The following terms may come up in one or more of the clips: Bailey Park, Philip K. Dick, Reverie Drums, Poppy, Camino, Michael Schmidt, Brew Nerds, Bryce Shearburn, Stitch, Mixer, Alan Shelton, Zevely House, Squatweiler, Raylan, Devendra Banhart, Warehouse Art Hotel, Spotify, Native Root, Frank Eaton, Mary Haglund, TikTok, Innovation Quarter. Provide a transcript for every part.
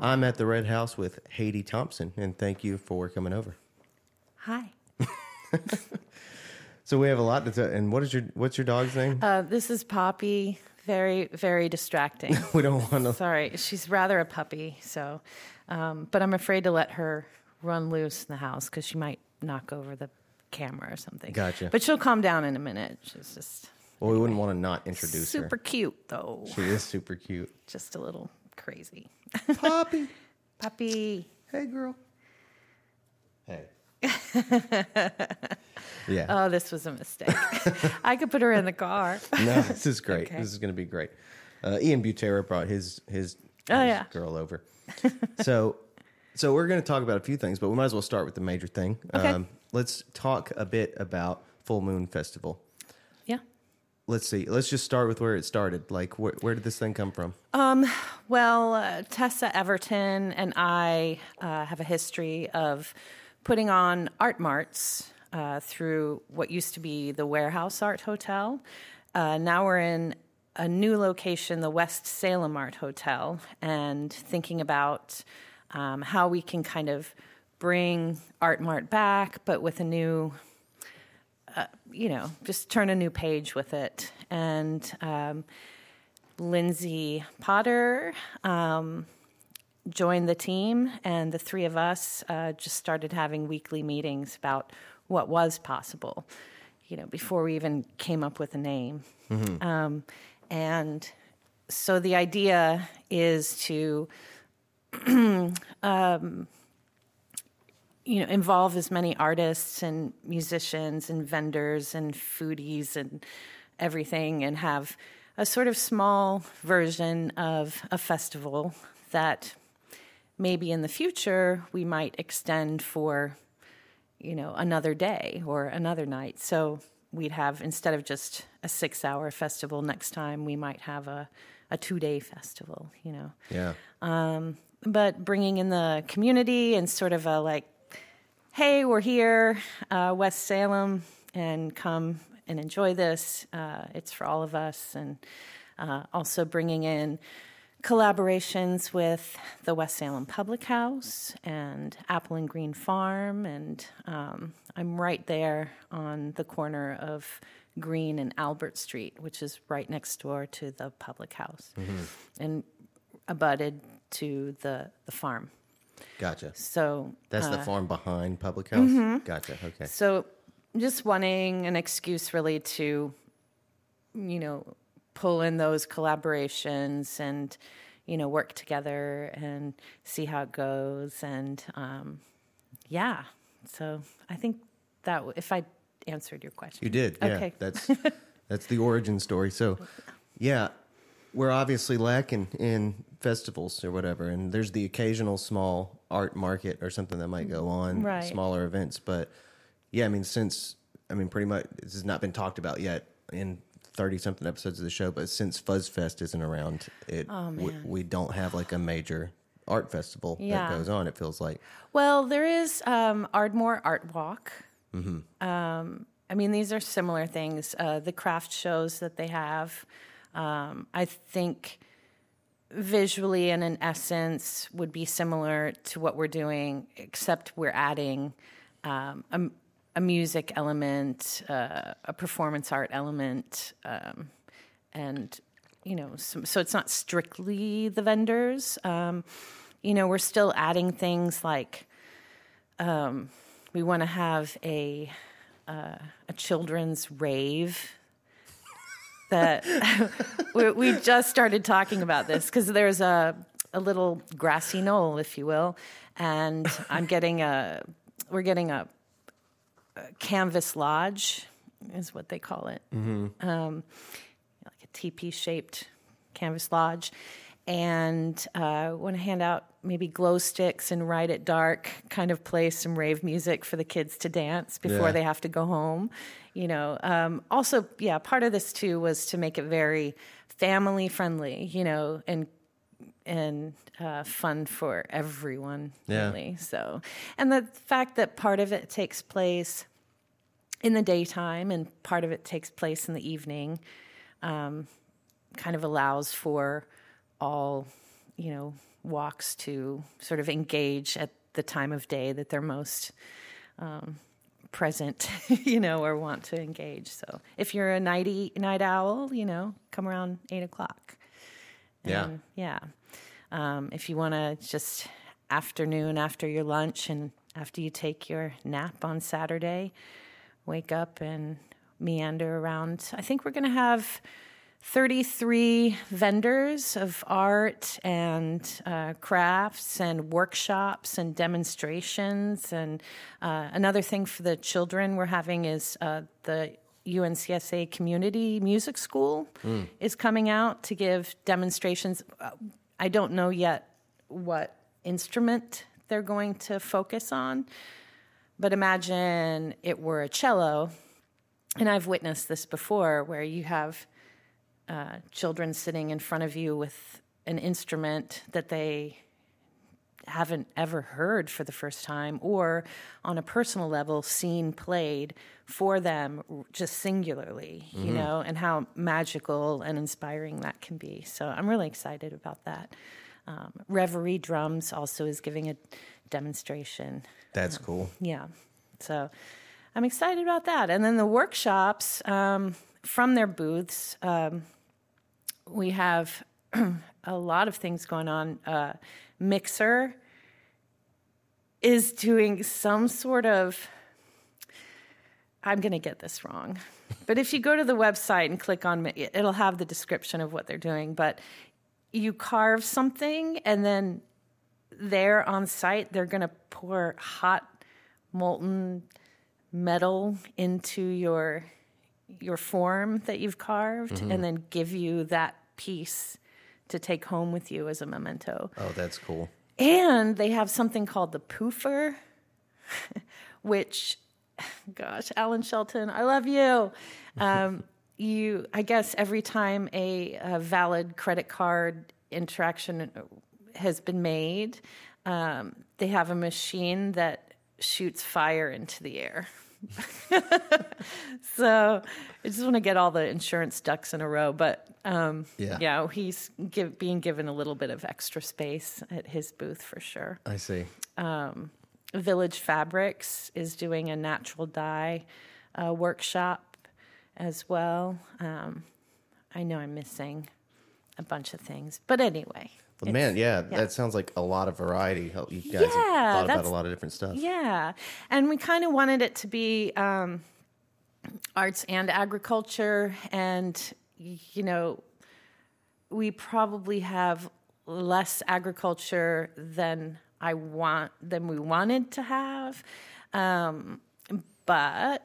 I'm at the Red House with Haiti Thompson, and thank you for coming over. Hi. So we have a lot to tell. And what's your dog's name? This is Poppy. Very, very distracting. We don't want to. Sorry. She's rather a puppy, so. But I'm afraid to let her run loose in the house because she might knock over the camera or something. Gotcha. But she'll calm down in a minute. She's just. Well, we wouldn't want to not introduce her. Super cute, though. She is super cute. Just a little crazy. Poppy. Poppy. Hey, girl. Hey. Yeah. Oh, this was a mistake. I could put her in the car. No, this is great. Okay. This is going to be great. Ian Butera brought his girl over. So we're going to talk about a few things, but we might as well start with the major thing. Okay. Let's talk a bit about Full Moon Festival. Yeah. Let's see. Let's just start with where it started. Like, where did this thing come from? Tessa Everton and I have a history of putting on art marts through what used to be the Warehouse Art Hotel. Now we're in a new location, the West Salem Art Hotel, and thinking about how we can kind of bring Art Mart back, but with a new, just turn a new page with it. And Lindsay Potter joined the team, and the three of us just started having weekly meetings about what was possible, before we even came up with a name. Mm-hmm. And so the idea is to involve as many artists and musicians and vendors and foodies and everything, and have a sort of small version of a festival that maybe in the future we might extend for, another day or another night. So we'd have, instead of just a 6-hour festival, next time we might have a 2-day festival, Yeah. But bringing in the community and sort of hey, we're here, West Salem, and come and enjoy this. It's for all of us. And also bringing in collaborations with the West Salem Public House and Apple and Green Farm, and I'm right there on the corner of Green and Albert Street, which is right next door to the public house, mm-hmm. and abutted to the farm. Gotcha. So that's the farm behind public house? Mm-hmm. Gotcha, okay. So just wanting an excuse really to, pull in those collaborations and, work together and see how it goes. And, so I think that if I answered your question. You did. Yeah. Okay. That's the origin story. So, yeah, we're obviously lacking in festivals or whatever. And there's the occasional small art market or something that might go on, right. Smaller events. But, yeah, pretty much this has not been talked about yet in 30-something episodes of the show, but since FuzzFest isn't around, we don't have a major art festival that goes on, it feels like. Well, there is Ardmore Art Walk. Mm-hmm. These are similar things. The craft shows that they have, I think visually and in essence would be similar to what we're doing, except we're adding a music element, a performance art element, so it's not strictly the vendors. We're still adding things we want to have a children's rave. That we just started talking about this because there's a little grassy knoll, if you will, and we're getting a Canvas Lodge is what they call it, mm-hmm. A teepee-shaped canvas lodge, and want to hand out maybe glow sticks and right at dark, kind of play some rave music for the kids to dance before they have to go home. Part of this too was to make it very family friendly, and fun for everyone, really. So, and the fact that part of it takes place in the daytime and part of it takes place in the evening kind of allows for all, you know, walks to sort of engage at the time of day that they're most present, you know, or want to engage. So if you're a night owl, you know, come around 8 o'clock. And, yeah. Yeah. If you want to just afternoon after your lunch and after you take your nap on Saturday, wake up and meander around. I think we're going to have 33 vendors of art and crafts and workshops and demonstrations. And another thing for the children we're having is the UNCSA Community Music School is coming out to give demonstrations. I don't know yet what instrument they're going to focus on, but imagine it were a cello. And I've witnessed this before where you have children sitting in front of you with an instrument that they haven't ever heard for the first time, or on a personal level seen played for them just singularly, mm-hmm. you know, and how magical and inspiring that can be. So I'm really excited about that. Reverie Drums also is giving a demonstration. That's cool. Yeah. So I'm excited about that. And then the workshops, from their booths, we have a lot of things going on. Mixer is doing some sort of, I'm going to get this wrong, but if you go to the website and click on it, it'll have the description of what they're doing, but you carve something and then there on site, they're going to pour hot molten metal into your form that you've carved, mm-hmm. and then give you that piece to take home with you as a memento. Oh, that's cool. And they have something called the poofer, which, gosh, Alan Shelton, I love you. You, I guess every time a valid credit card interaction has been made, they have a machine that shoots fire into the air. So I just want to get all the insurance ducks in a row, but yeah, he's being given a little bit of extra space at his booth for sure. I see. Village Fabrics is doing a natural dye workshop as well. I know I'm missing a bunch of things, but anyway. Well, man, yeah, that sounds like a lot of variety. You guys have thought about a lot of different stuff. Yeah, and we kind of wanted it to be arts and agriculture, and, you know, we probably have less agriculture than we wanted to have, but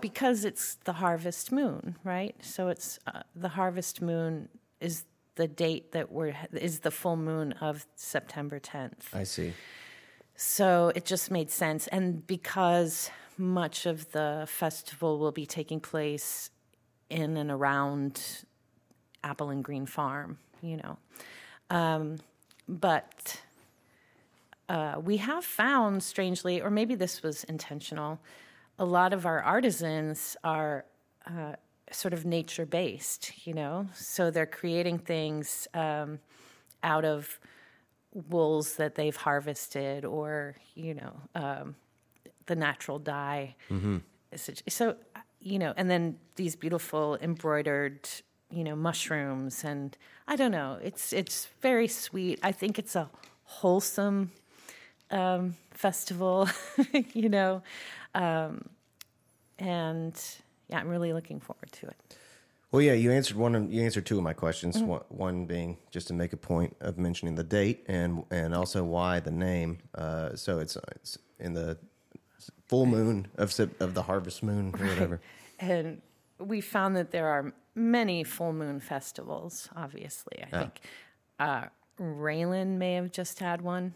because it's the harvest moon, right? So it's the harvest moon is the date that is the full moon of September 10th. I see. So it just made sense. And because much of the festival will be taking place in and around Apple and Green Farm, you know. But we have found, strangely, or maybe this was intentional, a lot of our artisans are sort of nature-based, you know? So they're creating things out of wools that they've harvested or, you know, the natural dye. Mm-hmm. So, you know, and then these beautiful embroidered, you know, mushrooms. And I don't know, it's very sweet. I think it's a wholesome festival, you know? Yeah, I'm really looking forward to it. Well, yeah, you answered two of my questions. Mm-hmm. One being just to make a point of mentioning the date and also why the name. So it's in the full moon of the harvest moon or whatever. Right. And we found that there are many full moon festivals. Obviously, I think Raylan may have just had one,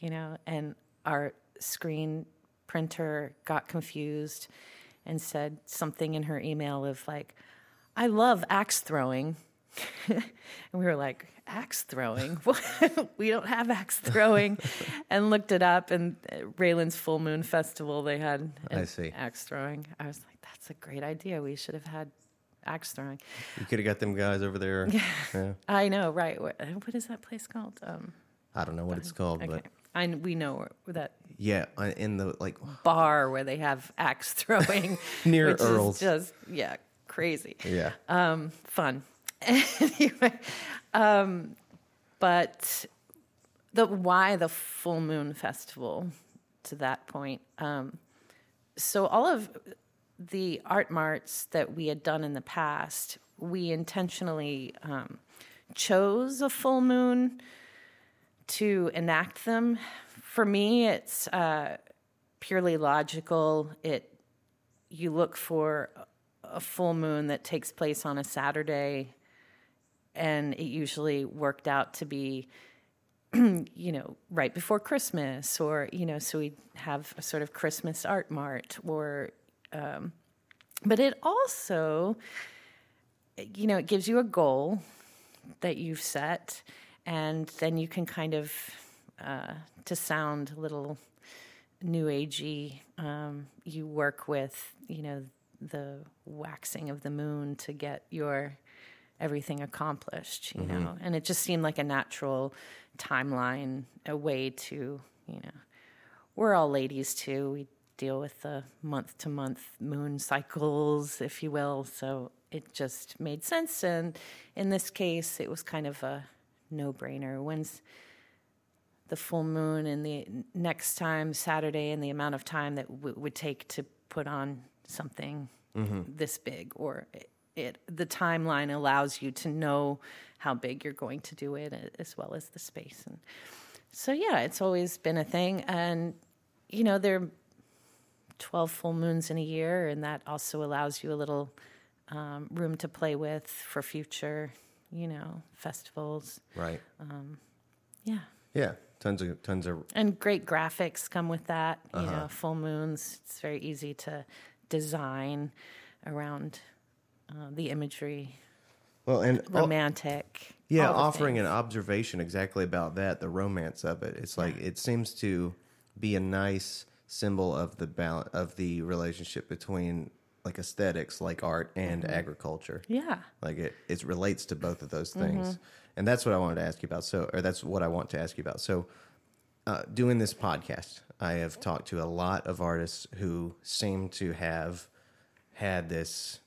you know, and our screen printer got confused and said something in her email of like, I love axe throwing. And we were like, axe throwing? We don't have axe throwing. And looked it up, and Raylan's Full Moon Festival, they had axe throwing. I was like, that's a great idea. We should have had axe throwing. You could have got them guys over there. Yeah. I know, right. What is that place called? I don't know what it's called, okay. But... we know that. Yeah, in the bar where they have axe throwing near Earl's. Just crazy. Yeah, fun. Anyway, but the Full Moon Festival to that point. So all of the art marts that we had done in the past, we intentionally chose a full moon to enact them. For me, it's purely logical. You look for a full moon that takes place on a Saturday, and it usually worked out to be, right before Christmas, or, so we'd have a sort of Christmas art mart, or, but it also, it gives you a goal that you've set. And then you can kind of, to sound a little new agey, you work with, the waxing of the moon to get your everything accomplished, mm-hmm. know. And it just seemed like a natural timeline, a way to, we're all ladies too. We deal with the month-to-month moon cycles, if you will. So it just made sense. And in this case, it was kind of a no-brainer. When's the full moon and the next time Saturday, and the amount of time that would take to put on something mm-hmm. this big, or the timeline allows you to know how big you're going to do it, as well as the space. And so, it's always been a thing. And, there are 12 full moons in a year, and that also allows you a little room to play with for future festivals. Right. Yeah. Tons of. And great graphics come with that, uh-huh. Full moons. It's very easy to design around the imagery. Well, and romantic. Offering things. An observation exactly about that, the romance of it. It's like, it seems to be a nice symbol of the balance of the relationship between aesthetics, art and mm-hmm. agriculture. Yeah. It relates to both of those things. Mm-hmm. And that's what I wanted to ask you about. That's what I want to ask you about. So doing this podcast, I have talked to a lot of artists who seem to have had this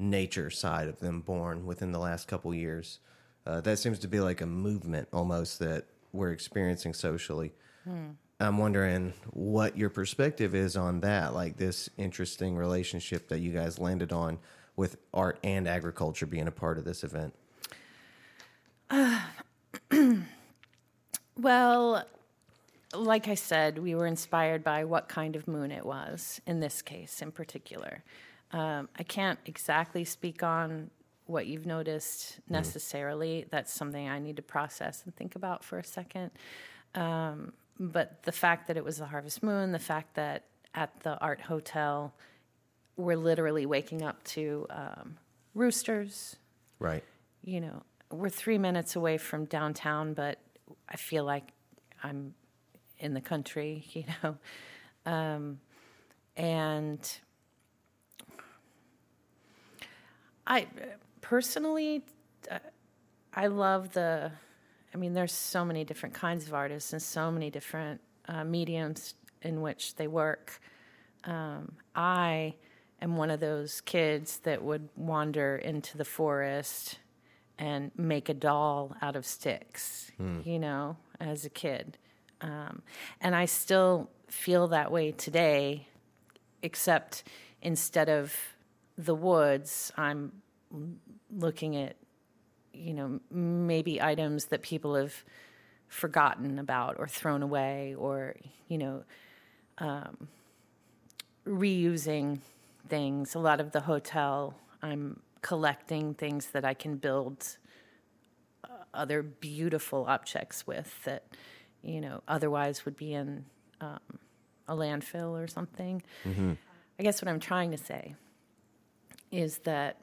nature side of them born within the last couple years. That seems to be like a movement almost that we're experiencing socially. Mm. I'm wondering what your perspective is on that, this interesting relationship that you guys landed on with art and agriculture being a part of this event. Well, like I said, we were inspired by what kind of moon it was, in this case in particular. I can't exactly speak on what you've noticed necessarily. Mm. That's something I need to process and think about for a second. But the fact that it was the harvest moon, the fact that at the art hotel, we're literally waking up to roosters. Right. We're 3 minutes away from downtown, but I feel like I'm in the country, And I personally, I love there's so many different kinds of artists and so many different mediums in which they work. I am one of those kids that would wander into the forest and make a doll out of sticks, as a kid. And I still feel that way today, except instead of the woods, I'm looking at maybe items that people have forgotten about or thrown away, or, reusing things. A lot of the hotel, I'm collecting things that I can build other beautiful objects with that, otherwise would be in a landfill or something. Mm-hmm. I guess what I'm trying to say is that...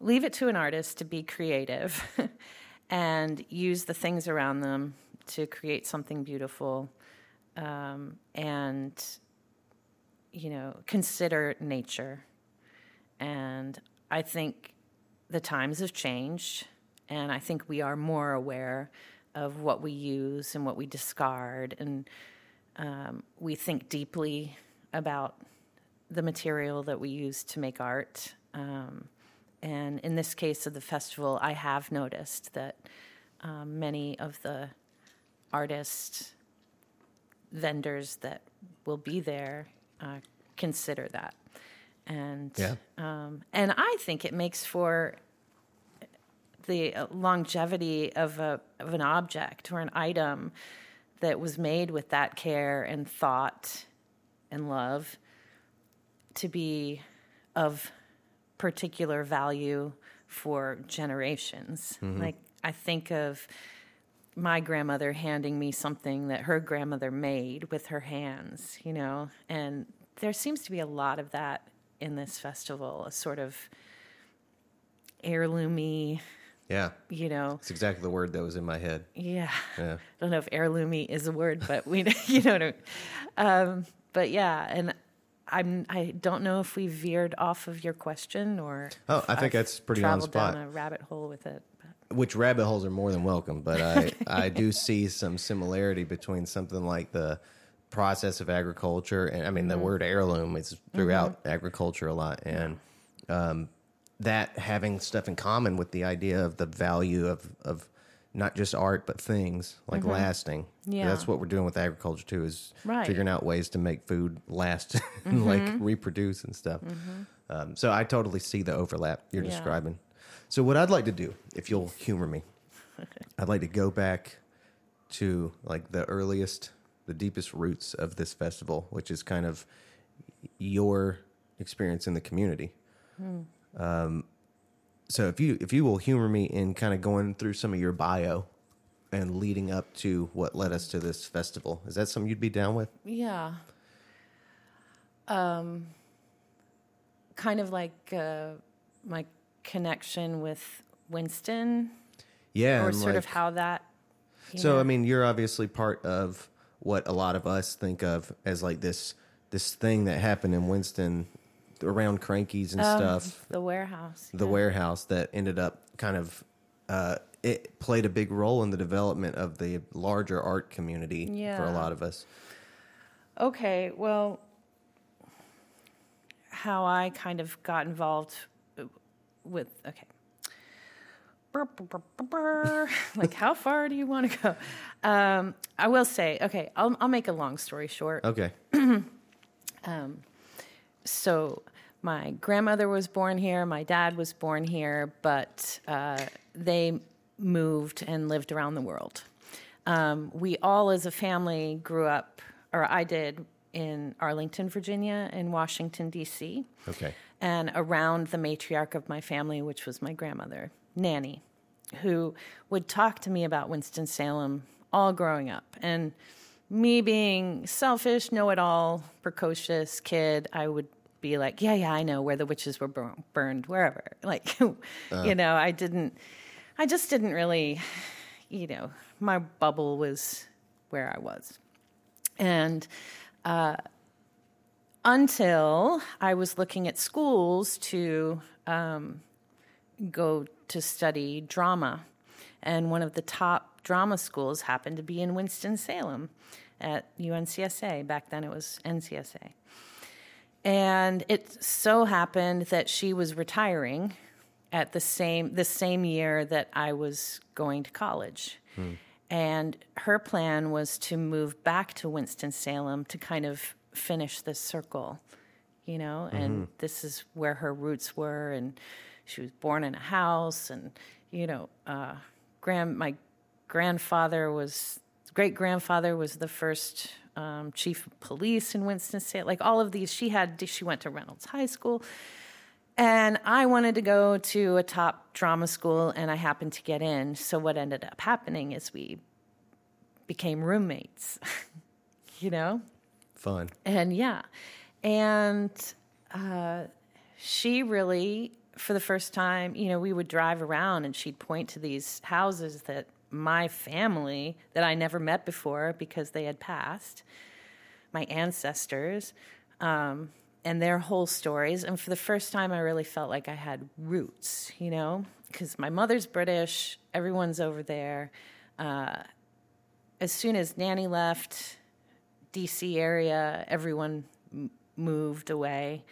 leave it to an artist to be creative and use the things around them to create something beautiful. And you know, consider nature. And I think the times have changed, and I think we are more aware of what we use and what we discard, and we think deeply about the material that we use to make art. And in this case of the festival, I have noticed that many of the artists, vendors that will be there consider that. And and I think it makes for the longevity of an object or an item that was made with that care and thought and love to be of particular value for generations. Mm-hmm. Like, I think of my grandmother handing me something that her grandmother made with her hands, you know, and there seems to be a lot of that in this festival, a sort of heirloomy. Yeah. You know. It's exactly the word that was in my head. Yeah. Yeah. I don't know if heirloomy is a word, but we, you know what I mean. But yeah, and I don't know if we veered off of your question or... Oh, I think that's pretty on the spot. Traveled down a rabbit hole with it. But. Which rabbit holes are more than welcome, but I do see some similarity between something like the process of agriculture, and I mean, the word heirloom is throughout agriculture a lot, and that having stuff in common with the idea of the value of not just art, but things, like lasting. Yeah. That's what we're doing with agriculture, too, is figuring out ways to make food last and, like, reproduce and stuff. Mm-hmm. So I totally see the overlap you're describing. So what I'd like to do, if you'll humor me, I'd like to go back to, like, the earliest, the deepest roots of this festival, which is kind of your experience in the community. Mm. So if you will humor me in kind of going through some of your bio and leading up to what led us to this festival. Is that something you'd be down with? Yeah. Kind of like my connection with Winston. Yeah. Or sort of how that... So, know? I mean, you're obviously part of what a lot of us think of as like this thing that happened in Winston around Crankies and stuff. The warehouse. The warehouse that ended up kind of, it played a big role in the development of the larger art community for a lot of us. Okay, well, how I kind of got involved with, like, how far do you want to go? I will say, okay, I'll make a long story short. Okay. So my grandmother was born here, my dad was born here, but they moved and lived around the world. We all as a family grew up, or I did, in Arlington, Virginia, in Washington, D.C. Okay. And around the matriarch of my family, which was my grandmother, Nanny, who would talk to me about Winston-Salem all growing up. And me being selfish, know-it-all, precocious kid, I would be like, yeah, I know where the witches were burned, wherever. Like, you know, I just didn't really, you know, my bubble was where I was. And until I was looking at schools to go to study drama. And one of the top drama schools happened to be in Winston-Salem at UNCSA. Back then it was NCSA. And it so happened that she was retiring at the same year that I was going to college. Hmm. And her plan was to move back to Winston-Salem to kind of finish this circle, you know, and this is where her roots were, and she was born in a house, and, you know, my great-grandfather was the first chief of police in Winston-Salem. Like, all of these, she went to Reynolds High School, and I wanted to go to a top drama school, and I happened to get in. So what ended up happening is we became roommates, you know? Fun. And, yeah. And she really... For the first time, you know, we would drive around and she'd point to these houses that my family, that I never met before because they had passed, my ancestors, and their whole stories. And for the first time, I really felt like I had roots, you know, because my mother's British, everyone's over there. As soon as Nanny left D.C. area, everyone moved away.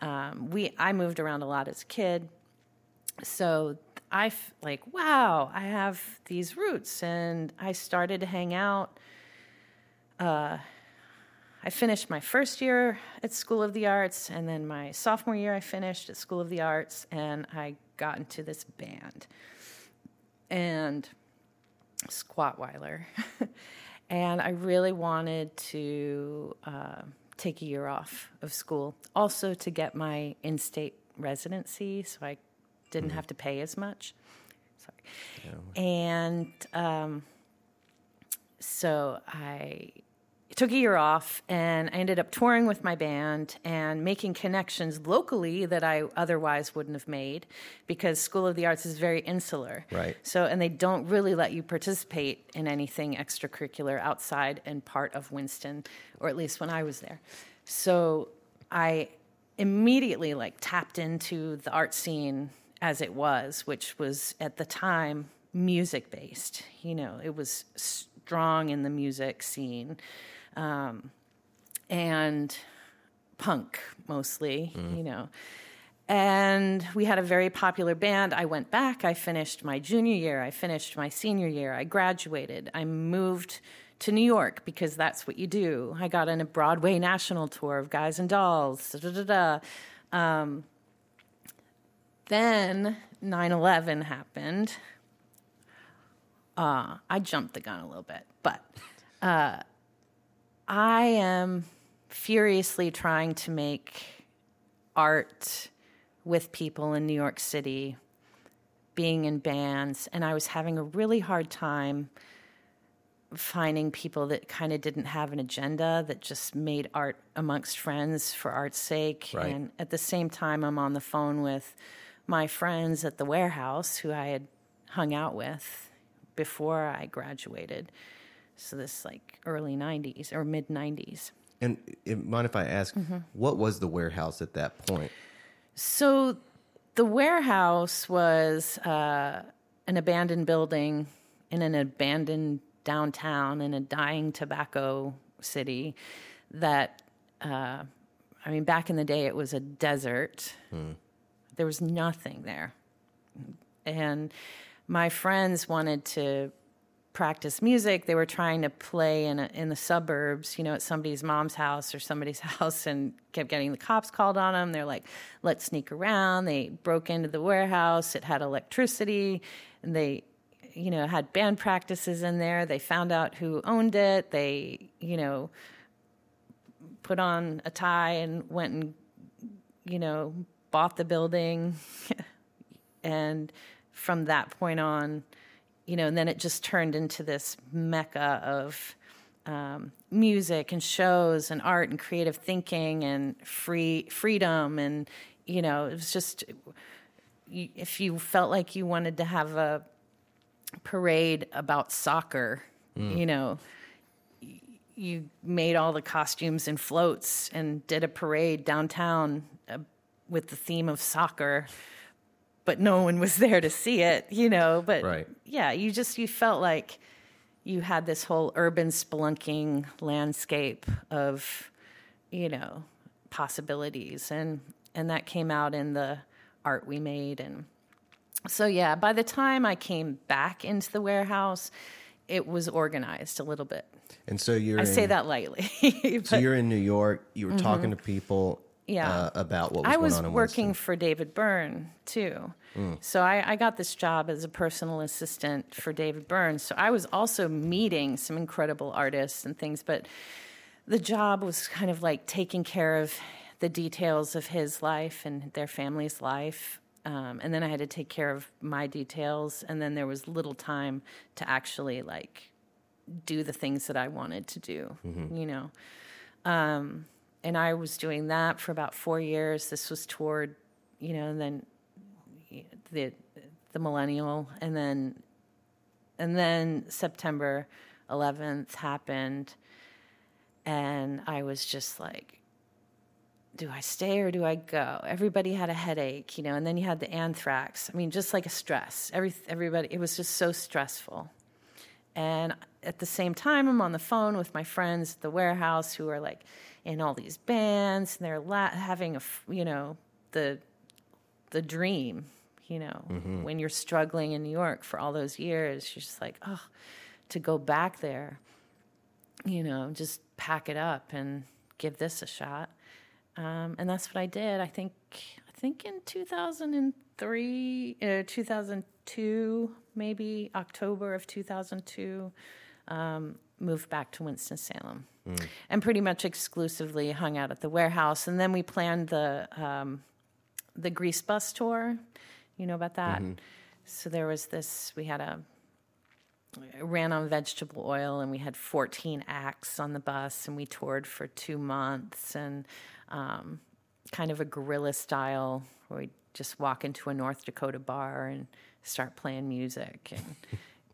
I moved around a lot as a kid. So wow, I have these roots. And I started to hang out. I finished my first year at School of the Arts, and then my sophomore year I finished at School of the Arts, and I got into this band, and Squatweiler, and I really wanted to take a year off of school, also to get my in-state residency, so I didn't have to pay as much. Sorry, yeah. And so I took a year off, and I ended up touring with my band and making connections locally that I otherwise wouldn't have made, because School of the Arts is very insular. Right. So, and they don't really let you participate in anything extracurricular outside and part of Winston, or at least when I was there. So I immediately tapped into the art scene as it was, which was at the time music-based. You know, it was strong in the music scene, and punk mostly, you know. And we had a very popular band. I went back. I finished my junior year. I finished my senior year. I graduated. I moved to New York because that's what you do. I got on a Broadway national tour of Guys and Dolls. Then 9/11 happened. I jumped the gun a little bit, but I am furiously trying to make art with people in New York City, being in bands, and I was having a really hard time finding people that kind of didn't have an agenda, that just made art amongst friends for art's sake. Right. And at the same time, I'm on the phone with my friends at the Warehouse who I had hung out with before I graduated, so this early 90s or mid 90s. And mind if I ask, what was the Warehouse at that point? So the Warehouse was an abandoned building in an abandoned downtown in a dying tobacco city that, back in the day it was a desert. There was nothing there. And my friends wanted to practice music. They were trying to play in the suburbs, you know, at somebody's mom's house or somebody's house, and kept getting the cops called on them. They're like, let's sneak around. They broke into the Warehouse. It had electricity, and they, you know, had band practices in there. They found out who owned it. They, you know, put on a tie and went and, you know, bought the building. And from that point on, you know, and then it just turned into this mecca of music and shows and art and creative thinking and freedom. And, you know, it was just, if you felt like you wanted to have a parade about soccer, you know, you made all the costumes and floats and did a parade downtown with the theme of soccer. But no one was there to see it, you know. But right. Yeah, you felt like you had this whole urban spelunking landscape of, you know, possibilities, and that came out in the art we made. And so yeah, by the time I came back into the Warehouse, it was organized a little bit. And so say that lightly. But, so you're in New York. You were talking to people. Yeah, about what was going on. I was working for David Byrne too, so I got this job as a personal assistant for David Byrne. So I was also meeting some incredible artists and things, but the job was kind of taking care of the details of his life and their family's life, and then I had to take care of my details, and then there was little time to actually do the things that I wanted to do, you know. And I was doing that for about 4 years. This was toward, you know, and then the millennial, and then September 11th happened, and I was just do I stay or do I go? Everybody had a headache, you know, and then you had the anthrax. I mean, just like a stress. Everybody, it was just so stressful. And at the same time, I'm on the phone with my friends at the warehouse who are like in all these bands, and they're having a, you know, the dream, you know, mm-hmm. when you're struggling in New York for all those years, you're just like, oh, to go back there, you know, just pack it up and give this a shot. And that's what I did. I think in 2003, 2002, maybe October of 2002, moved back to Winston-Salem and pretty much exclusively hung out at the warehouse. And then we planned the Grease Bus tour. You know about that? Mm-hmm. So there was this, we had ran on vegetable oil, and we had 14 acts on the bus, and we toured for 2 months, and kind of a guerrilla style where we just walk into a North Dakota bar and start playing music and,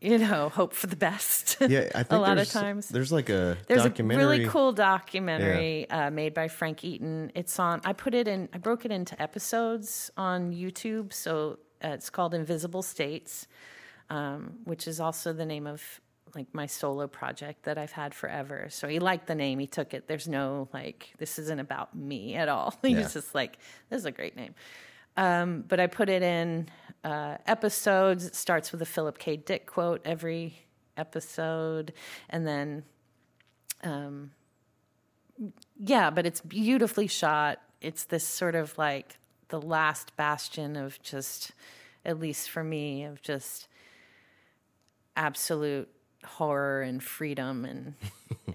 you know, hope for the best. Yeah, I think a lot of times. There's like there's documentary. There's a really cool documentary made by Frank Eaton. I broke it into episodes on YouTube. So it's called Invisible States, which is also the name of like my solo project that I've had forever. So he liked the name. He took it. There's no like, this isn't about me at all. He was just like, this is a great name. But I put it in episodes. It starts with a Philip K. Dick quote every episode. And then, but it's beautifully shot. It's this sort of like the last bastion of just, at least for me, of just absolute horror and freedom and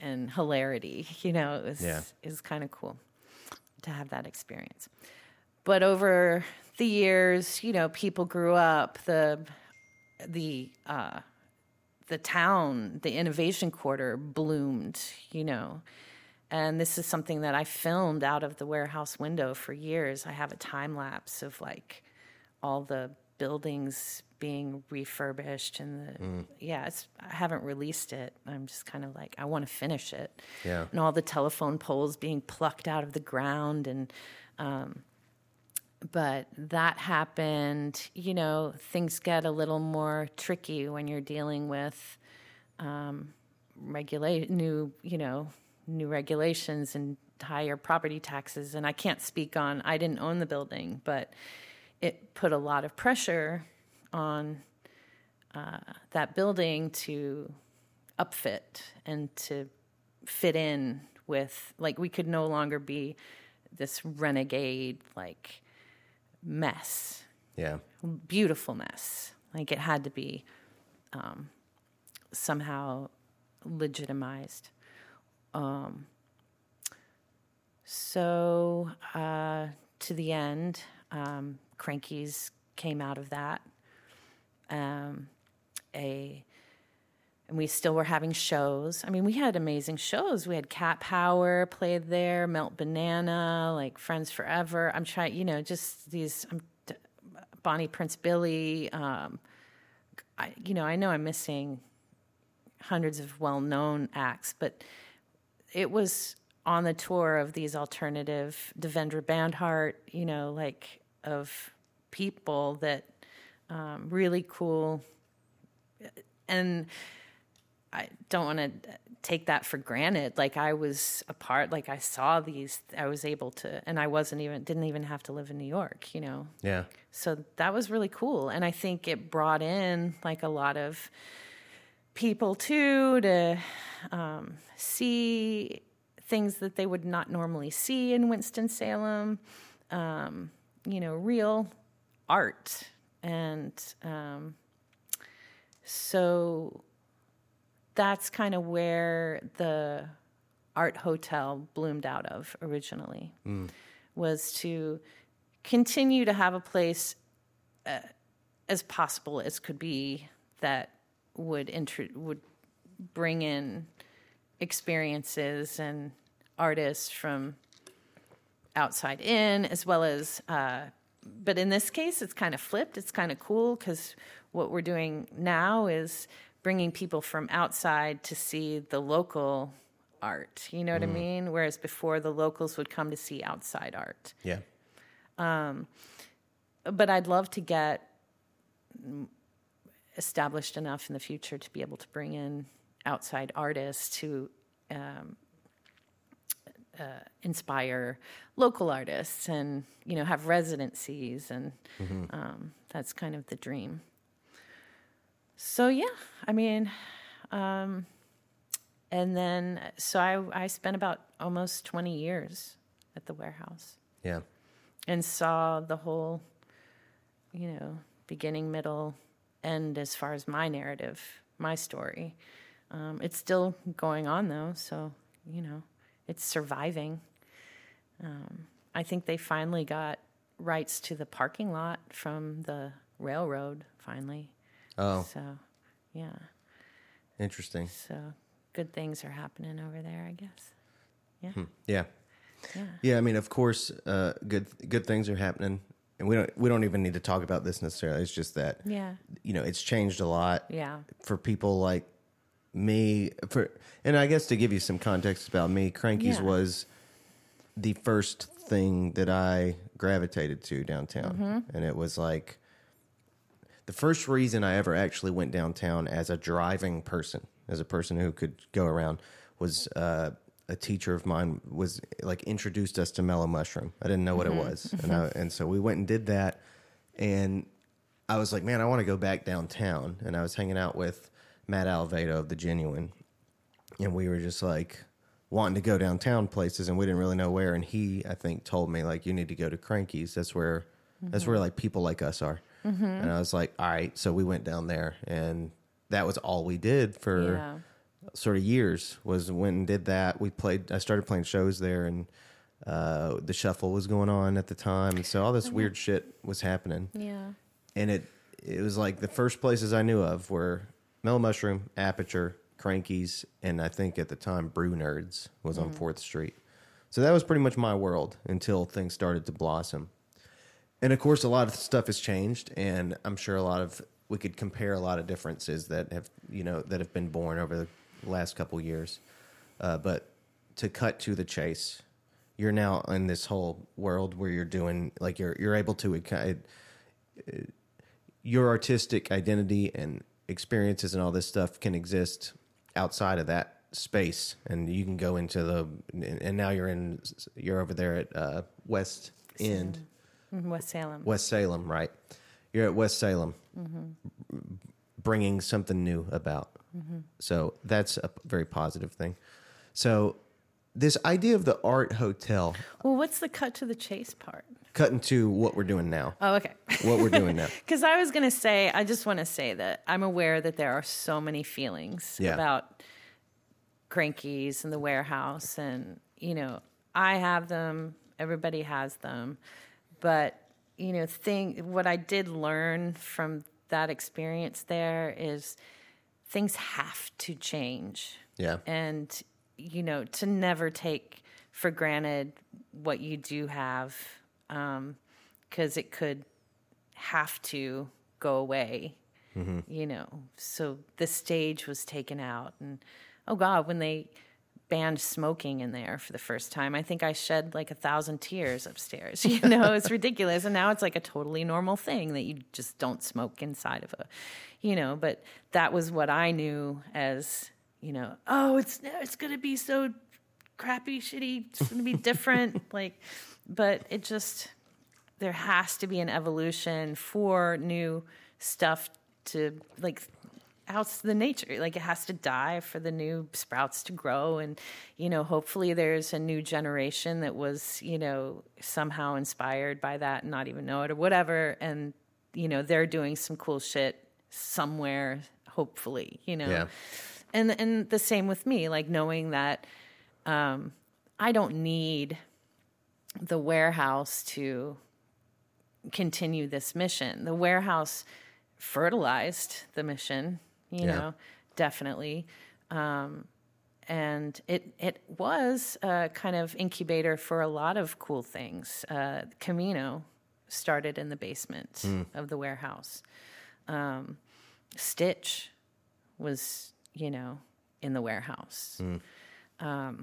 and hilarity. You know, it was kind of cool to have that experience. But over the years, you know, people grew up. The town, the Innovation Quarter bloomed, you know. And this is something that I filmed out of the warehouse window for years. I have a time lapse of like all the buildings being refurbished and I haven't released it. I'm just kind of like, I want to finish it. Yeah. And all the telephone poles being plucked out of the ground and but that happened, you know, things get a little more tricky when you're dealing with new regulations and higher property taxes. And I can't speak on, I didn't own the building, but it put a lot of pressure on that building to upfit and to fit in with, like, we could no longer be this renegade, like, mess. Yeah. Beautiful mess. Like it had to be somehow legitimized. So to the end, Crankies came out of that. And we still were having shows. I mean, we had amazing shows. We had Cat Power played there, Melt Banana, like Friends Forever. I'm trying, you know, just these, Bonnie Prince Billy. I know I'm missing hundreds of well-known acts, but it was on the tour of these alternative, Devendra Bandhart, you know, like of people that really cool. And I don't want to take that for granted. Like I was a part, like I saw these, I was able to, and I didn't even have to live in New York, you know? Yeah. So that was really cool. And I think it brought in like a lot of people too, to see things that they would not normally see in Winston-Salem, you know, real art. And, so that's kind of where the art hotel bloomed out of originally, was to continue to have a place as possible as could be that would bring in experiences and artists from outside in, as well as but in this case, it's kind of flipped. It's kind of cool because what we're doing now is bringing people from outside to see the local art, you know what I mean? Whereas before, the locals would come to see outside art. Yeah. But I'd love to get established enough in the future to be able to bring in outside artists to inspire local artists and, you know, have residencies. And that's kind of the dream. So, yeah, I mean, and then, so I spent about almost 20 years at the Warehouse. Yeah. And saw the whole, you know, beginning, middle, end as far as my narrative, my story. It's still going on, though, so, you know, it's surviving. I think they finally got rights to the parking lot from the railroad, finally. Oh. So, yeah. Interesting. So good things are happening over there, I guess. Yeah. Yeah. Yeah. Yeah, I mean, of course, good things are happening, and we don't even need to talk about this necessarily. It's just that, yeah, you know, it's changed a lot. Yeah. For people like me, and I guess to give you some context about me, Crankies was the first thing that I gravitated to downtown, and it was like the first reason I ever actually went downtown as a driving person, as a person who could go around, was. A teacher of mine was like introduced us to Mellow Mushroom. I didn't know what it was. And so we went and did that. And I was like, man, I want to go back downtown. And I was hanging out with Matt Alvedo of The Genuine. And we were just like wanting to go downtown places. And we didn't really know where. And he, I think, told me like, you need to go to Crankies. That's where like people like us are. And I was like, all right. So we went down there and that was all we did for, sort of years, was went and did that. I started playing shows there, and the shuffle was going on at the time, and so all this weird shit was happening. Yeah. And it was like the first places I knew of were Mellow Mushroom, Aperture, Crankies, and I think at the time Brew Nerds was on 4th Street. So that was pretty much my world until things started to blossom. And of course a lot of stuff has changed, and I'm sure we could compare a lot of differences that have, you know, that have been born over the last couple years, but to cut to the chase, you're now in this whole world where you're doing like you're able to your artistic identity and experiences and all this stuff can exist outside of that space, and you can go into and now you're over there at West Salem, right? You're at West Salem, bringing something new about. So that's a very positive thing. So this idea of the art hotel. Well, what's the cut to the chase part? Cutting to what we're doing now. Oh, okay. What we're doing now. Because I was going to say, I just want to say that I'm aware that there are so many feelings about Crankies and the Warehouse. And, you know, I have them. Everybody has them. But, you know, what I did learn from that experience there is things have to change. Yeah. And, you know, to never take for granted what you do have, because it could have to go away, you know. So the stage was taken out. And, oh, God, when they banned smoking in there for the first time, I think I shed like 1,000 tears upstairs. You know, it's ridiculous. And now it's like a totally normal thing that you just don't smoke inside of a, you know, but that was what I knew as, you know, oh, it's going to be so crappy, shitty. It's going to be different. Like, but it just, there has to be an evolution for new stuff to like, out to the nature, like it has to die for the new sprouts to grow. And, you know, hopefully there's a new generation that was, you know, somehow inspired by that and not even know it or whatever. And, you know, they're doing some cool shit somewhere, hopefully, you know. Yeah. And the same with me, like knowing that I don't need the Warehouse to continue this mission. The Warehouse fertilized the mission, you know, definitely. And it was a kind of incubator for a lot of cool things. Camino started in the basement of the Warehouse. Stitch was, you know, in the Warehouse. the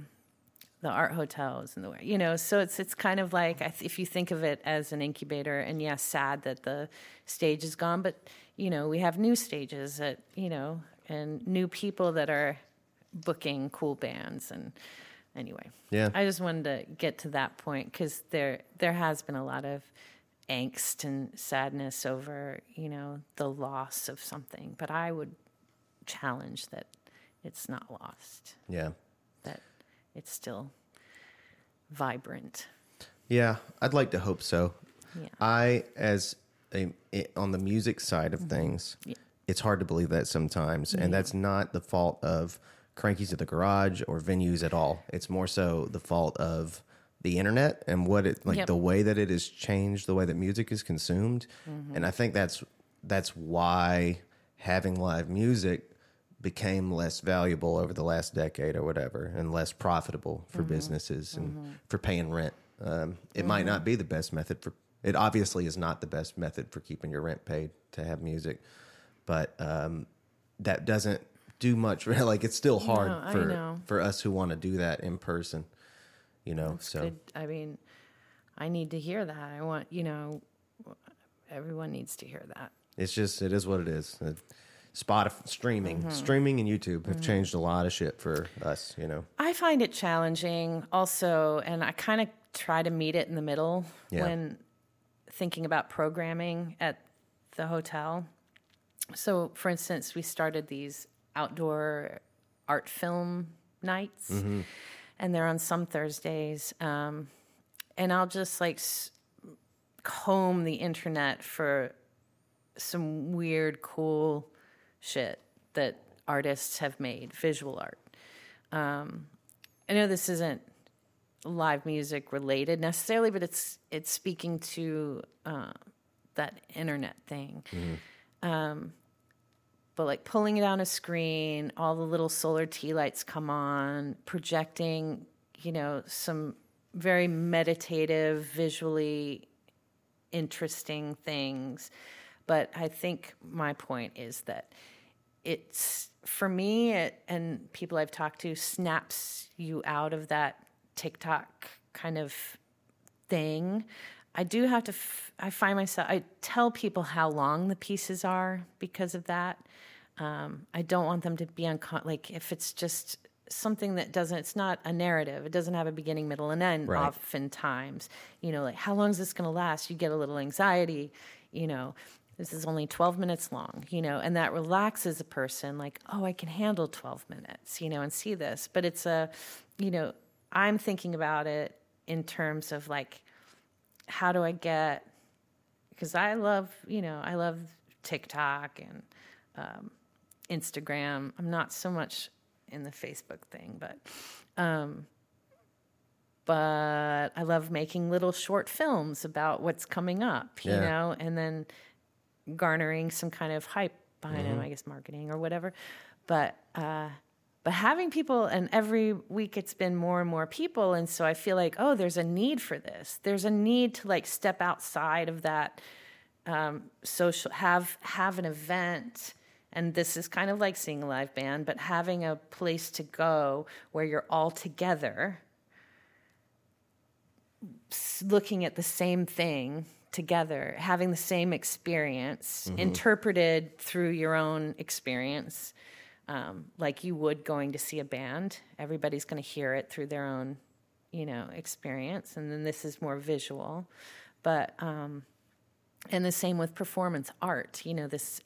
art hotels and the, you know, so it's kind of like, if you think of it as an incubator, and yes, sad that the stage is gone, but, you know, we have new stages that, you know, and new people that are booking cool bands. And anyway, yeah, I just wanted to get to that point, because there has been a lot of angst and sadness over, you know, the loss of something, but I would challenge that it's not lost. Yeah. That it's still vibrant. Yeah, I'd like to hope so. Yeah. On the music side of things, yeah, it's hard to believe that sometimes, and that's not the fault of Crankies at the Garage or venues at all. It's more so the fault of the internet and what it, like, the way that it has changed the way that music is consumed. Mm-hmm. And I think that's why having live music became less valuable over the last decade or whatever, and less profitable for businesses and for paying rent. It might not be the best method for, it obviously is not the best method for keeping your rent paid to have music, but that doesn't do much. Like, it's still hard for us who want to do that in person, you know. That's so good. I mean, I need to hear that. I want, you know, everyone needs to hear that. It's just, it is what it is. Spotify, streaming and YouTube have changed a lot of shit for us, you know. I find it challenging also, and I kind of try to meet it in the middle when thinking about programming at the hotel. So, for instance, we started these outdoor art film nights, and they're on some Thursdays. And I'll just, like, comb the internet for some weird, cool shit that artists have made, visual art. I know this isn't live music related necessarily, but it's speaking to that internet thing. But, like, pulling down a screen, all the little solar tea lights come on, projecting, you know, some very meditative, visually interesting things. But I think my point is that it's, for me, and people I've talked to, snaps you out of that TikTok kind of thing. I do have to, I tell people how long the pieces are because of that. I don't want them to be like, if it's just something that doesn't, it's not a narrative. It doesn't have a beginning, middle, and end oftentimes. You know, like, how long is this going to last? You get a little anxiety, you know. This is only 12 minutes long, you know, and that relaxes a person, like, oh, I can handle 12 minutes, you know, and see this. But it's a, you know, I'm thinking about it in terms of, like, how do I get, because I love TikTok and Instagram. I'm not so much in the Facebook thing, but I love making little short films about what's coming up, you know, and then garnering some kind of hype behind them, I guess marketing or whatever. But having people, and every week it's been more and more people, and so I feel like, oh, there's a need for this. There's a need to, like, step outside of that social, have an event, and this is kind of like seeing a live band, but having a place to go where you're all together looking at the same thing together, having the same experience, interpreted through your own experience, like you would going to see a band. Everybody's going to hear it through their own, you know, experience, and then this is more visual. But and the same with performance art. You know, this,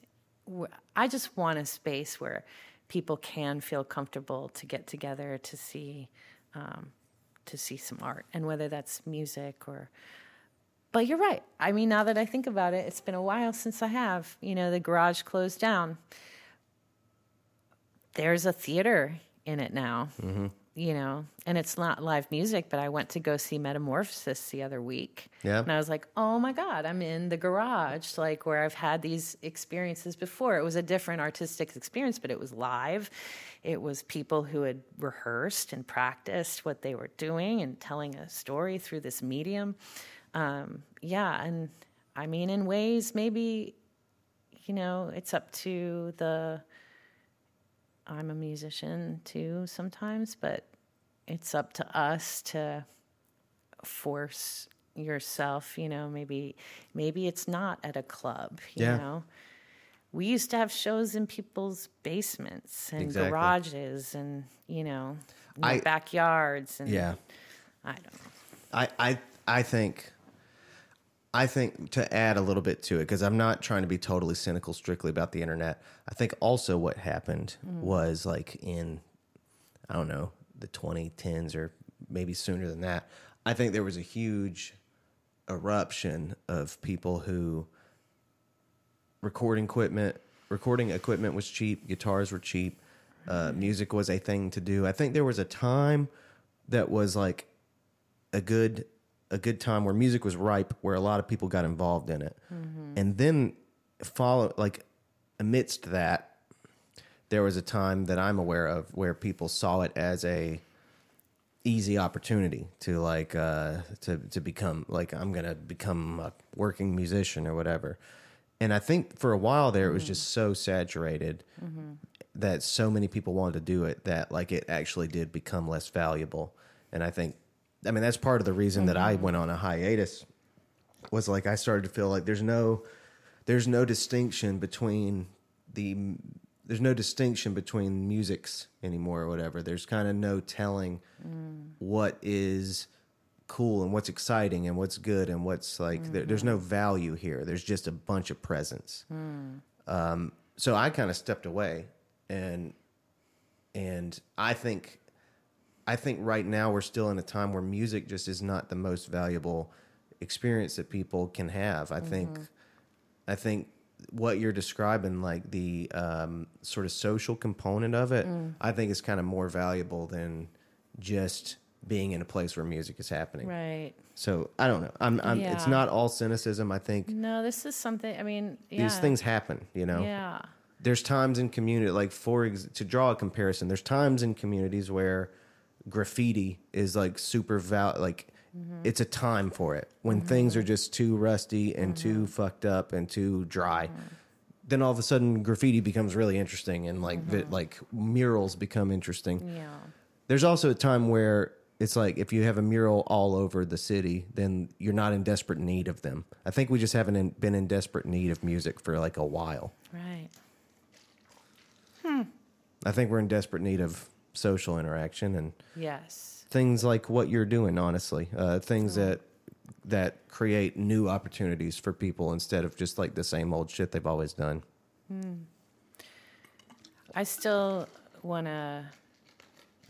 I just want a space where people can feel comfortable to get together to see some art, and whether that's music or. But you're right. I mean, now that I think about it, it's been a while since I have. You know, the garage closed down. There's a theater in it now, you know, and it's not live music, but I went to go see Metamorphosis the other week. Yeah. And I was like, oh, my God, I'm in the garage, like, where I've had these experiences before. It was a different artistic experience, but it was live. It was people who had rehearsed and practiced what they were doing and telling a story through this medium. Yeah, and I mean, in ways, maybe, you know, it's up to I'm a musician too sometimes, but it's up to us to force yourself, you know, maybe it's not at a club, you know. We used to have shows in people's basements and garages and, you know, backyards and I don't know. I think to add a little bit to it, because I'm not trying to be totally cynical strictly about the internet. I think also what happened was, like, in, I don't know, the 2010s or maybe sooner than that, I think there was a huge eruption of people who recording equipment was cheap, guitars were cheap, music was a thing to do. I think there was a time that was like a good time where music was ripe, where a lot of people got involved in it. Mm-hmm. And then amidst that, there was a time that I'm aware of where people saw it as a easy opportunity to to become like, I'm going to become a working musician or whatever. And I think for a while there, it was just so saturated that so many people wanted to do it that, like, it actually did become less valuable. And I think, I mean, that's part of the reason that I went on a hiatus, was like, I started to feel like there's no distinction between musics anymore or whatever. There's kind of no telling what is cool and what's exciting and what's good and what's like, there's no value here. There's just a bunch of presence. So I kind of stepped away, and I think right now we're still in a time where music just is not the most valuable experience that people can have. I think what you're describing, like the sort of social component of it, I think is kind of more valuable than just being in a place where music is happening. Right. So I don't know. I'm It's not all cynicism. I think. No, this is something. I mean, these things happen. You know. Yeah. There's times in community, like to draw a comparison, there's times in communities where graffiti is like super like it's a time for it, when things are just too rusty and too fucked up and too dry. Then all of a sudden graffiti becomes really interesting, and like like murals become interesting. Yeah. There's also a time where it's like, if you have a mural all over the city, then you're not in desperate need of them. I think we just haven't been in desperate need of music for like a while. Right. I think we're in desperate need of social interaction and things like what you're doing, honestly, things that create new opportunities for people instead of just like the same old shit they've always done. I still want to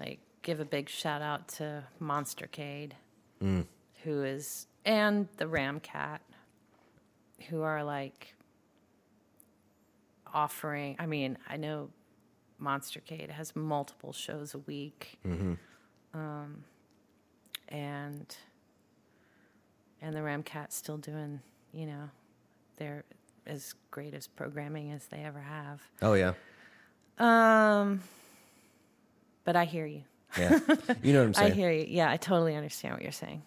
like give a big shout out to Monstercade, who is, and the Ramkat, who are like offering, I mean, I know Monstercade has multiple shows a week, and the Ramkat's still doing, you know, they're as great as programming as they ever have. Oh yeah. But I hear you. Yeah, you know what I'm saying. I hear you. Yeah, I totally understand what you're saying.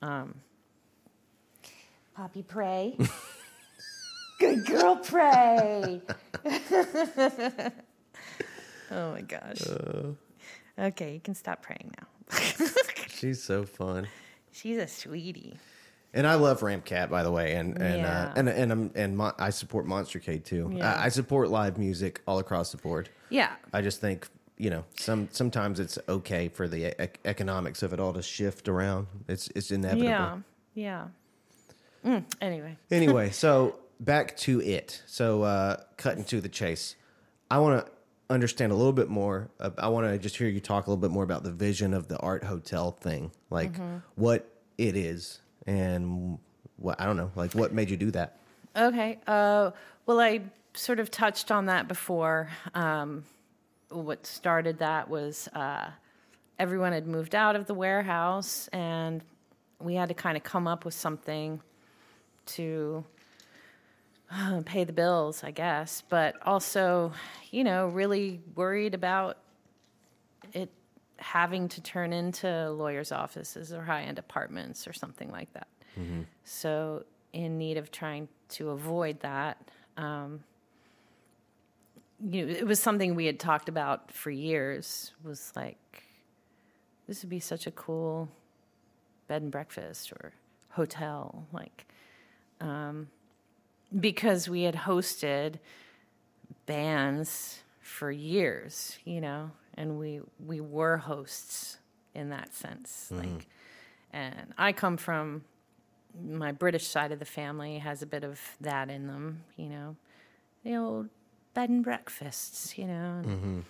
Poppy, pray. Good girl, pray. Oh my gosh. Okay, you can stop praying now. She's so fun. She's a sweetie. And I love Ramkat, by the way, and I support Monstercade too. Yeah. I support live music all across the board. Yeah. I just think, you know, sometimes it's okay for the economics of it all to shift around. It's inevitable. Yeah. Anyway, so back to it. So cutting to the chase. I want to understand a little bit more. I want to just hear you talk a little bit more about the vision of the art hotel thing, like what it is and what, I don't know, like what made you do that? Okay. Well, I sort of touched on that before. What started that was everyone had moved out of the warehouse, and we had to kind of come up with something to pay the bills, I guess, but also, you know, really worried about it having to turn into lawyers' offices or high-end apartments or something like that. So in need of trying to avoid that, you know, it was something we had talked about for years, was like, this would be such a cool bed and breakfast or hotel, like, because we had hosted bands for years, you know, and we were hosts in that sense. Mm-hmm. Like, and I come from, my British side of the family has a bit of that in them, you know, the old bed and breakfasts, you know, and mm-hmm.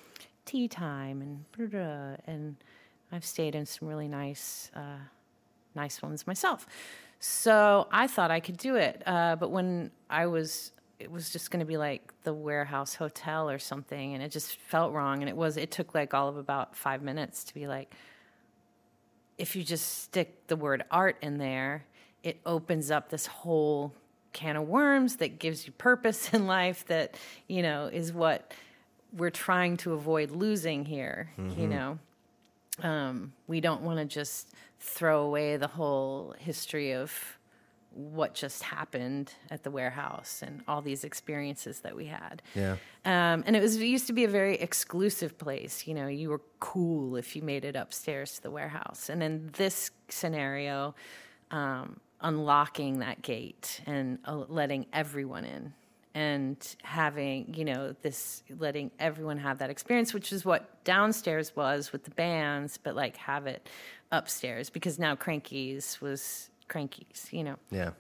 tea time and blah, blah, and I've stayed in some really nice ones myself. So I thought I could do it. But when it was just going to be like the Warehouse Hotel or something, and it just felt wrong. And it took like all of about 5 minutes to be like, if you just stick the word art in there, it opens up this whole can of worms that gives you purpose in life that, you know, is what we're trying to avoid losing here, mm-hmm. you know. We don't want to just throw away the whole history of what just happened at the Warehouse and all these experiences that we had. Yeah. And it used to be a very exclusive place. You know, you were cool if you made it upstairs to the Warehouse. And in this scenario, unlocking that gate and letting everyone in and having, you know, this, letting everyone have that experience, which is what downstairs was with the bands, but like have it upstairs because now Crankies was Crankies, you know? Yeah.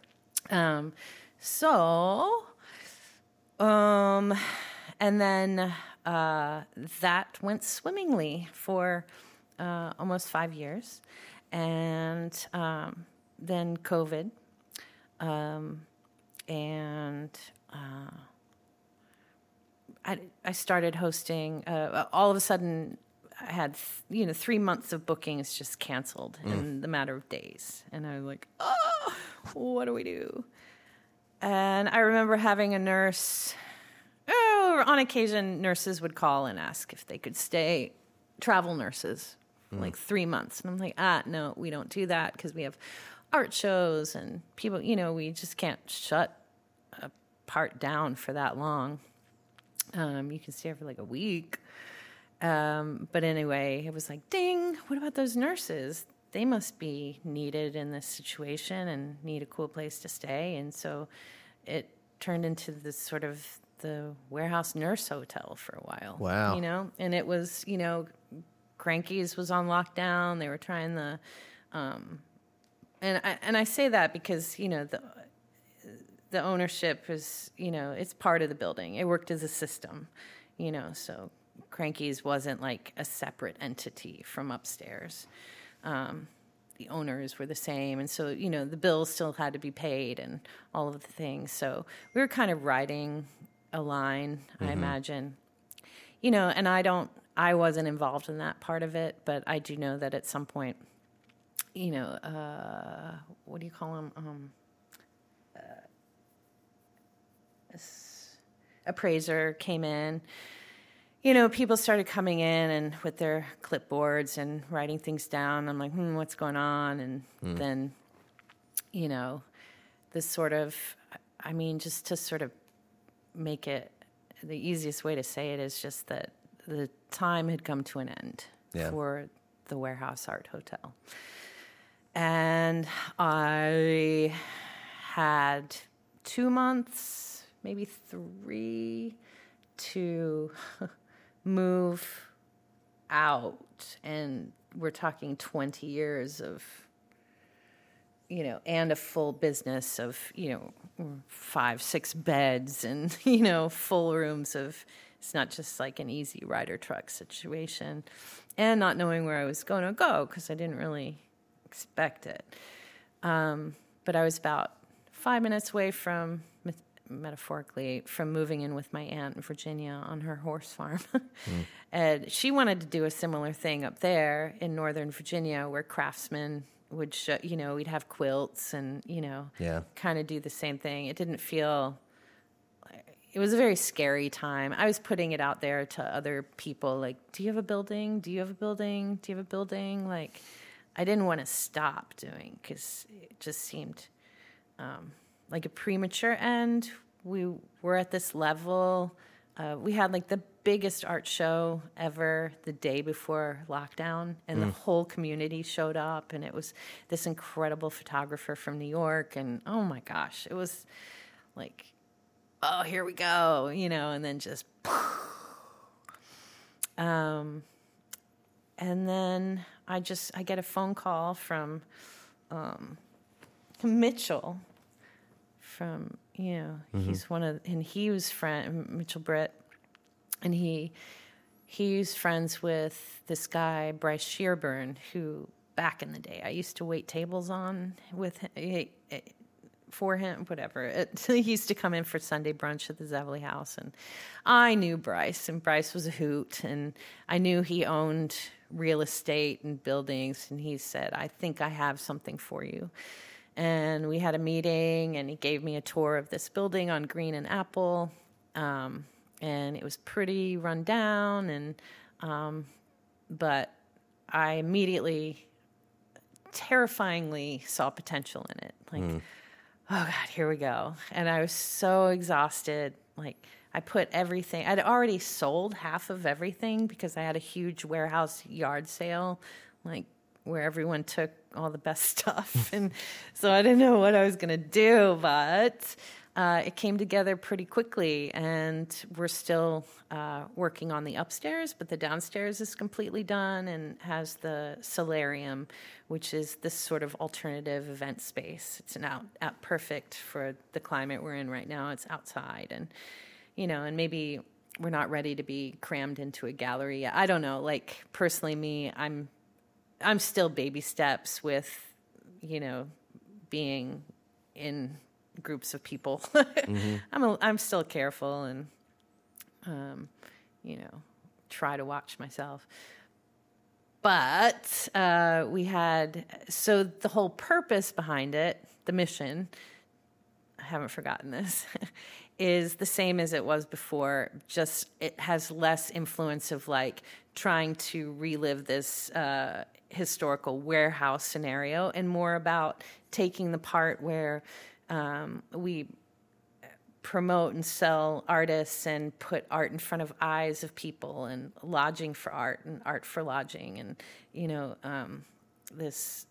And then that went swimmingly for almost 5 years. And then COVID, I started hosting. All of a sudden, I had 3 months of bookings just canceled in the matter of days, and I was like, "Oh, what do we do?" And I remember having a nurse. Oh, on occasion, nurses would call and ask if they could stay. Travel nurses. Like 3 months. And I'm like, no, we don't do that because we have art shows and people, you know, we just can't shut a part down for that long. You can stay for like a week. But anyway, it was like, ding, what about those nurses? They must be needed in this situation and need a cool place to stay. And so it turned into this sort of the Warehouse Nurse Hotel for a while. Wow. You know, and it was, you know, Crankies was on lockdown. They were trying the, and I say that because, you know, the ownership is, you know, it's part of the building. It worked as a system, you know, so Crankies wasn't like a separate entity from upstairs. The owners were the same. And so, you know, the bills still had to be paid and all of the things. So we were kind of riding a line, mm-hmm. I imagine, you know, and I wasn't involved in that part of it, but I do know that at some point, you know, what do you call them? Appraiser came in. You know, people started coming in and with their clipboards and writing things down. I'm like, what's going on? And then, you know, this sort of, I mean, just to sort of make it, the easiest way to say it is just that the time had come to an end for the Warehouse Art Hotel. And I had 2 months, maybe 3, to move out. And we're talking 20 years of, you know, and a full business of, you know, 5, 6 beds and, you know, full rooms of... It's not just like an easy rider truck situation, and not knowing where I was going to go because I didn't really expect it. But I was about 5 minutes away from, metaphorically, from moving in with my aunt in Virginia on her horse farm. And she wanted to do a similar thing up there in northern Virginia where craftsmen would, you know, we'd have quilts and, you know, kind of do the same thing. It didn't feel... It was a very scary time. I was putting it out there to other people, like, do you have a building? Do you have a building? Do you have a building? Like, I didn't want to stop doing because it just seemed like a premature end. We were at this level we had like the biggest art show ever the day before lockdown, and the whole community showed up, and it was this incredible photographer from New York, and oh my gosh, it was like, oh, here we go, you know, and then just and then I get a phone call from Mitchell from, you know, he's one of, and he was friend, Mitchell Britt, and he's friends with this guy, Bryce Shearburn, who back in the day I used to wait tables on with him, for him, whatever. He used to come in for Sunday brunch at the Zevely House, and I knew Bryce, and Bryce was a hoot, and I knew he owned real estate and buildings, and he said, I think I have something for you. And we had a meeting, and he gave me a tour of this building on Green and Apple, and it was pretty run down, and but I immediately, terrifyingly saw potential in it. Like, oh, God, here we go. And I was so exhausted. Like, I put everything. I'd already sold half of everything because I had a huge warehouse yard sale, like, where everyone took all the best stuff. And so I didn't know what I was going to do, but it came together pretty quickly. And we're still working on the upstairs, but the downstairs is completely done and has the solarium, which is this sort of alternative event space. It's now perfect for the climate we're in right now. It's outside, and, you know, and maybe we're not ready to be crammed into a gallery. I don't know. Like, personally, me, I'm still baby steps with, you know, being in groups of people. I'm still careful and, you know, try to watch myself. But so the whole purpose behind it, the mission, I haven't forgotten this, is the same as it was before, just it has less influence of, like, trying to relive this historical warehouse scenario, and more about taking the part where we promote and sell artists and put art in front of eyes of people, and lodging for art and art for lodging, and, you know, this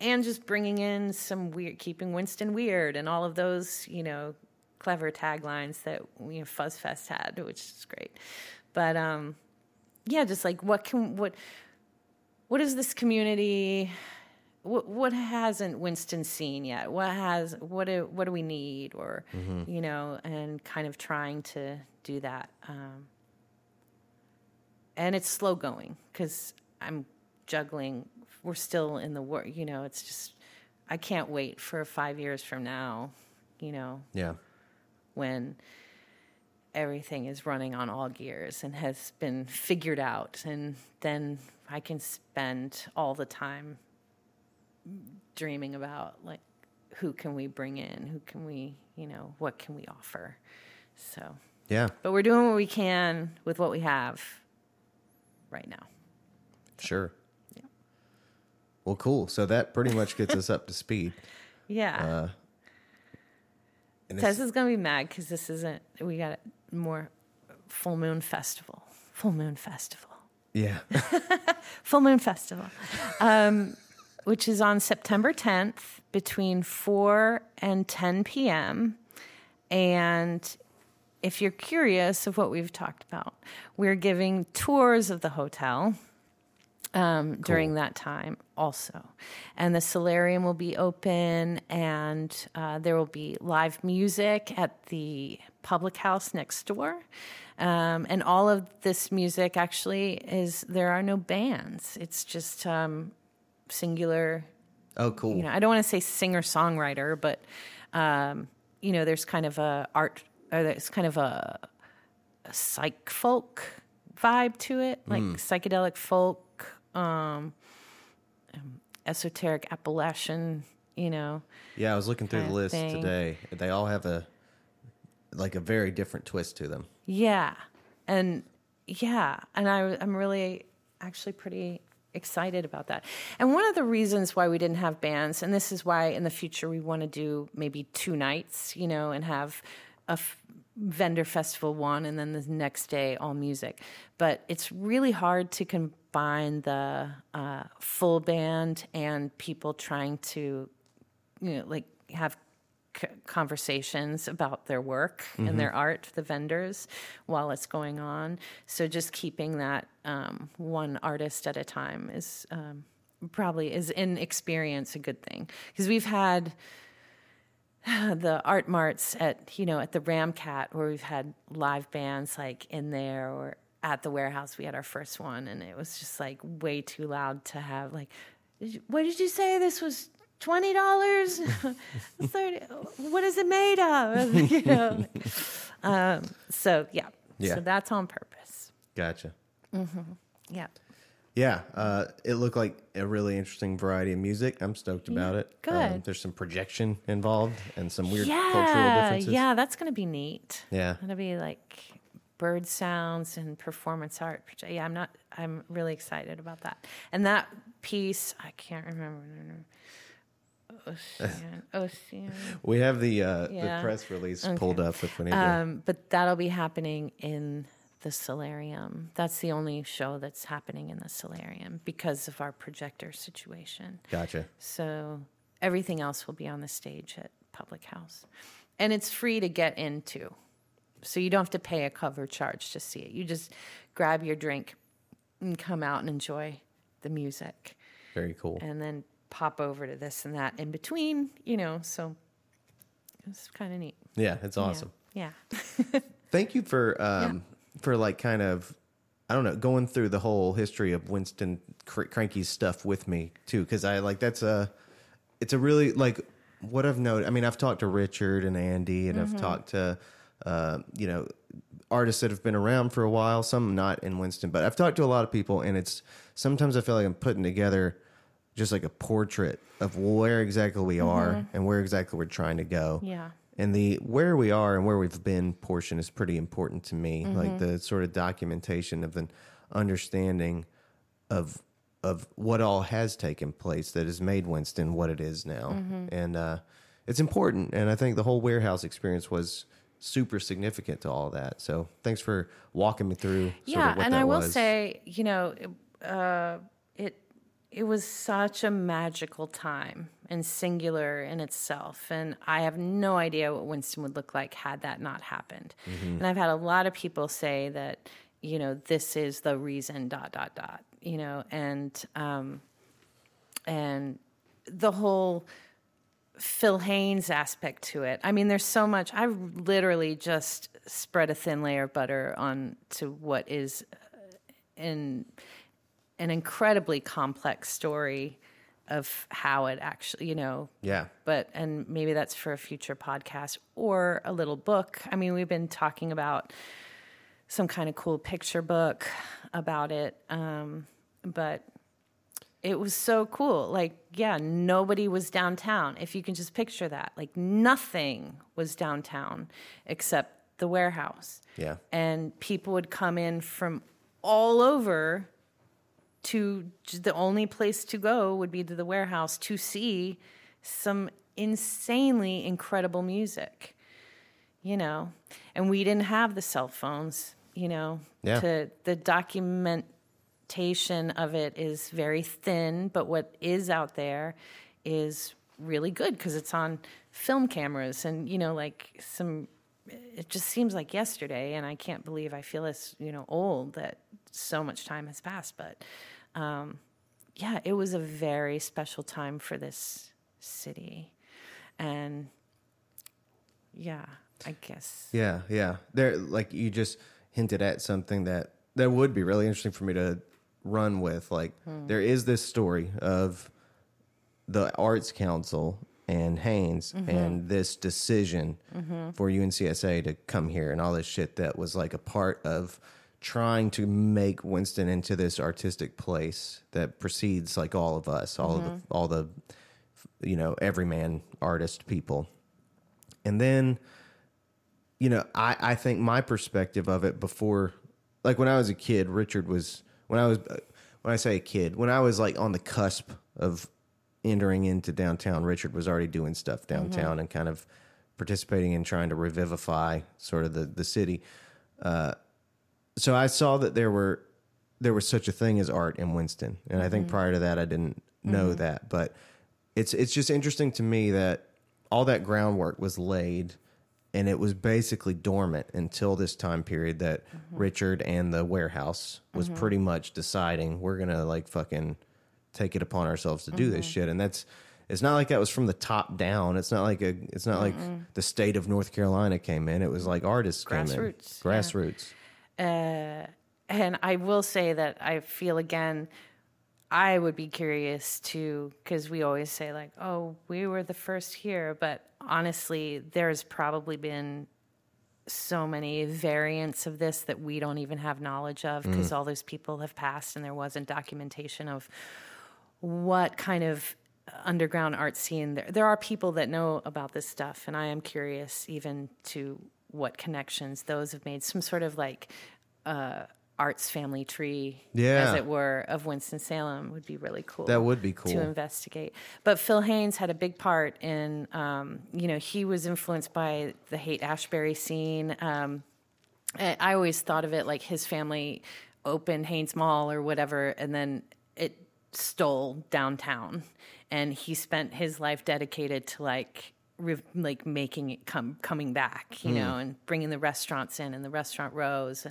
and just bringing in some weird, keeping Winston weird and all of those, you know, clever taglines that, you know, FuzzFest had, which is great. But yeah, just like what is this community? What hasn't Winston seen yet? What do we need? Or you know, and kind of trying to do that. And it's slow going because I'm juggling. We're still in the work. You know, it's just I can't wait for 5 years from now. You know, when everything is running on all gears and has been figured out, and then I can spend all the time dreaming about, like, who can we bring in, who can we, you know, what can we offer. So yeah, but we're doing what we can with what we have right now. So, sure. Yeah. Well, cool. So that pretty much gets us up to speed. Yeah. Tessa's gonna be mad because this isn't. We got more Full Moon Festival. Yeah. Full Moon Festival, which is on September 10th between 4 and 10 p.m. And if you're curious of what we've talked about, we're giving tours of the hotel cool. during that time also. And the solarium will be open, and there will be live music at the public house next door. And all of this music actually is, there are no bands. It's just singular. Oh, cool. You know, I don't want to say singer-songwriter, but, you know, there's kind of a psych folk vibe to it, like psychedelic folk. Esoteric Appalachian, you know. Yeah, I was looking through the list today. They all have a very different twist to them. Yeah, and I'm really actually pretty excited about that. And one of the reasons why we didn't have bands, and this is why in the future we want to do maybe 2 nights, you know, and have vendor festival one, and then the next day all music. But it's really hard to combine the full band and people trying to, you know, like have conversations about their work mm-hmm. and their art, the vendors, while it's going on. So just keeping that one artist at a time is probably is in experience a good thing, because we've had the art marts at, you know, at the Ramkat, where we've had live bands like in there, or at the Warehouse we had our first one, and it was just like way too loud to have like, what did you say this was? $20, $30. What is it made of? You know. So that's on purpose. Gotcha. Mm-hmm. Yeah. Yeah. It looked like a really interesting variety of music. I'm stoked about it. Good. There's some projection involved and some weird cultural differences. Yeah, that's going to be neat. Yeah. It'll be like bird sounds and performance art. Yeah, I'm really excited about that. And that piece, I can't remember. Ocean. We have the press release pulled up. If we need but that'll be happening in the Solarium. That's the only show that's happening in the Solarium because of our projector situation. Gotcha. So everything else will be on the stage at Public House. And it's free to get into. So you don't have to pay a cover charge to see it. You just grab your drink and come out and enjoy the music. Very cool. And then pop over to this and that in between, you know, so it's kind of neat. Yeah, it's awesome. Yeah. Thank you for like kind of, I don't know, going through the whole history of Winston Cranky's stuff with me too, because I like it's a really like what I've noted. I mean, I've talked to Richard and Andy, and mm-hmm. I've talked to you know, artists that have been around for a while, some not in Winston, but I've talked to a lot of people, and it's sometimes I feel like I'm putting together just like a portrait of where exactly we are mm-hmm. and where exactly we're trying to go. Yeah. And the where we are and where we've been portion is pretty important to me. Mm-hmm. Like the sort of documentation of an understanding of what all has taken place that has made Winston what it is now. Mm-hmm. And it's important. And I think the whole Warehouse experience was super significant to all that. So thanks for walking me through sort of what and that I will was. Say, you know, it was such a magical time and singular in itself. And I have no idea what Winston would look like had that not happened. Mm-hmm. And I've had a lot of people say that, you know, this is the reason, ... you know, and the whole Phil Haynes aspect to it. I mean, there's so much. I literally just spread a thin layer of butter on to what is an incredibly complex story of how it actually, you know. Yeah. But, and maybe that's for a future podcast or a little book. I mean, we've been talking about some kind of cool picture book about it. But it was so cool. Like, yeah, nobody was downtown. If you can just picture that, like nothing was downtown except the Warehouse. Yeah. And people would come in from all over to the only place to go would be to the Warehouse to see some insanely incredible music, you know. And we didn't have the cell phones, you know. Yeah. The documentation of it is very thin, but what is out there is really good because it's on film cameras and, you know, like some... It just seems like yesterday, and I can't believe I feel this, you know, old that so much time has passed. But, yeah, it was a very special time for this city. And, yeah, I guess. Yeah. There, like, you just hinted at something that would be really interesting for me to run with. Like, there is this story of the Arts Council and Haynes mm-hmm. and this decision mm-hmm. for UNCSA to come here and all this shit that was like a part of trying to make Winston into this artistic place that precedes like all of us, all mm-hmm. of the, you know, everyman artist people. And then, you know, I think my perspective of it before, like when I was a kid, Richard was, when I say a kid, when I was like on the cusp of entering into downtown, Richard was already doing stuff downtown mm-hmm. and kind of participating in trying to revivify sort of the city. So I saw that there was such a thing as art in Winston. And I think prior to that, I didn't know that. But it's just interesting to me that all that groundwork was laid, and it was basically dormant until this time period that Richard and the warehouse was pretty much deciding, we're going to like fucking take it upon ourselves to do this shit. And that's, it's not like that was from the top down. It's not like a, it's not like the state of North Carolina came in. It was like artists grassroots, came in. Grassroots. Yeah. And I will say that I feel, again, I would be curious to, because we always say like, oh, we were the first here. But honestly, there's probably been so many variants of this that we don't even have knowledge of, because all those people have passed and there wasn't documentation of what kind of underground art scene. There are people that know about this stuff, and I am curious even to what connections those have made. Some sort of like... arts family tree, as it were, of Winston-Salem would be really cool. That would be cool. To investigate. But Phil Haynes had a big part in, you know, he was influenced by the Haight-Ashbury scene. I always thought of it like his family opened Haynes Mall or whatever, and then it stole downtown. And he spent his life dedicated to like making it coming back, you know, and bringing the restaurants in and the restaurant rows.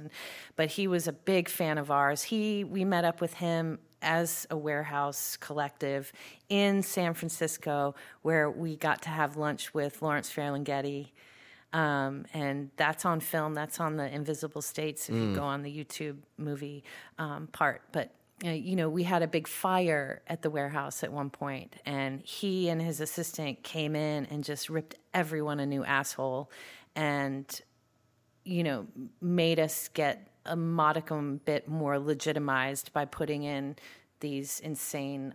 But he was a big fan of ours. We met up with him as a warehouse collective in San Francisco, where we got to have lunch with Lawrence Ferlinghetti. And that's on film. That's on the Invisible States. If you go on the YouTube movie part, but you know, we had a big fire at the warehouse at one point, and he and his assistant came in and just ripped everyone a new asshole and, you know, made us get a modicum bit more legitimized by putting in these insane,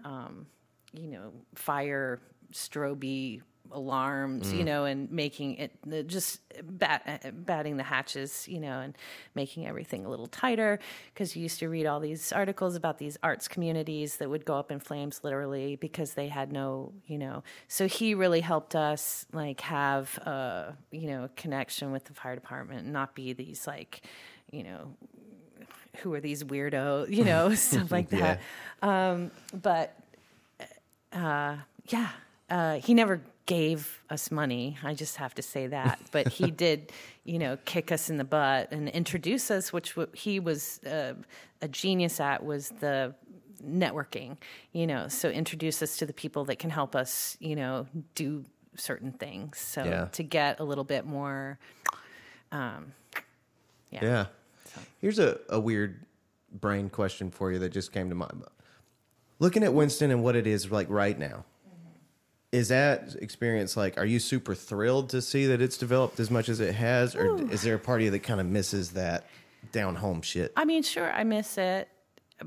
you know, fire strobe alarms, you know, and making it just batting the hatches, you know, and making everything a little tighter, because you used to read all these articles about these arts communities that would go up in flames literally because they had no, you know, so he really helped us like have a, you know, connection with the fire department and not be these like, you know, who are these weirdos, you know, stuff like that. Yeah. He never gave us money. I just have to say that. But he did, you know, kick us in the butt and introduce us, which he was a genius at, was the networking, you know, so introduce us to the people that can help us, you know, do certain things. So to get a little bit more, So. Here's a weird brain question for you that just came to mind. Looking at Winston and what it is like right now, is that experience like, are you super thrilled to see that it's developed as much as it has? Or is there a part of you that kind of misses that down home shit? I mean, sure, I miss it.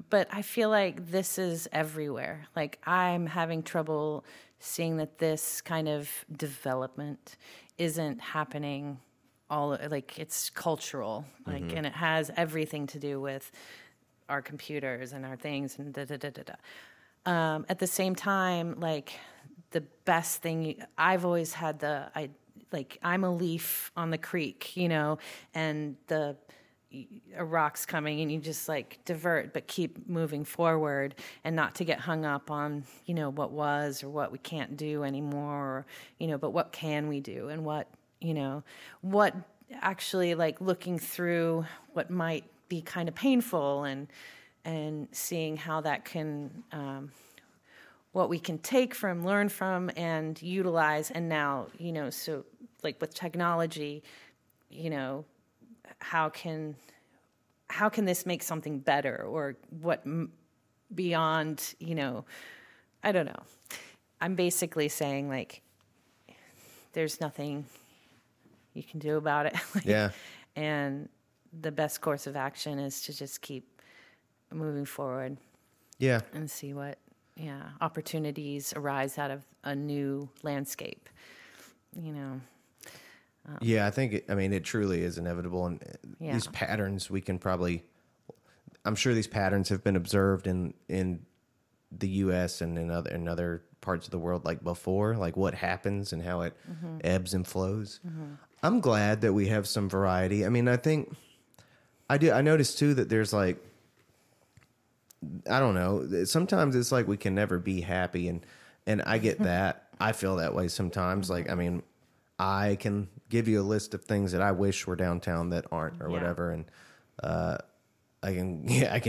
But I feel like this is everywhere. Like, I'm having trouble seeing that this kind of development isn't happening all, like, it's cultural. Like, and it has everything to do with our computers and our things and da-da-da-da-da. At the same time, like... the best thing I've always had I'm a leaf on the creek, you know, and a rock's coming and you just like divert, but keep moving forward and not to get hung up on, you know, what was or what we can't do anymore, or, you know, but what can we do and what, you know, what actually like looking through what might be kind of painful and seeing how that can, what we can take from, learn from, and utilize. And now, you know, so like with technology, you know, how can this make something better, or what beyond, you know, I don't know. I'm basically saying like, there's nothing you can do about it. Like, and the best course of action is to just keep moving forward. Yeah. And see what. Yeah, opportunities arise out of a new landscape, you know. I think, it truly is inevitable. And these patterns I'm sure these patterns have been observed in the U.S. and in other parts of the world like before, like what happens and how it ebbs and flows. Mm-hmm. I'm glad that we have some variety. I mean, I think I do. I noticed too that there's like, I don't know. Sometimes it's like we can never be happy, and I get that. I feel that way sometimes. Like, I mean, I can give you a list of things that I wish were downtown that aren't or whatever, and I can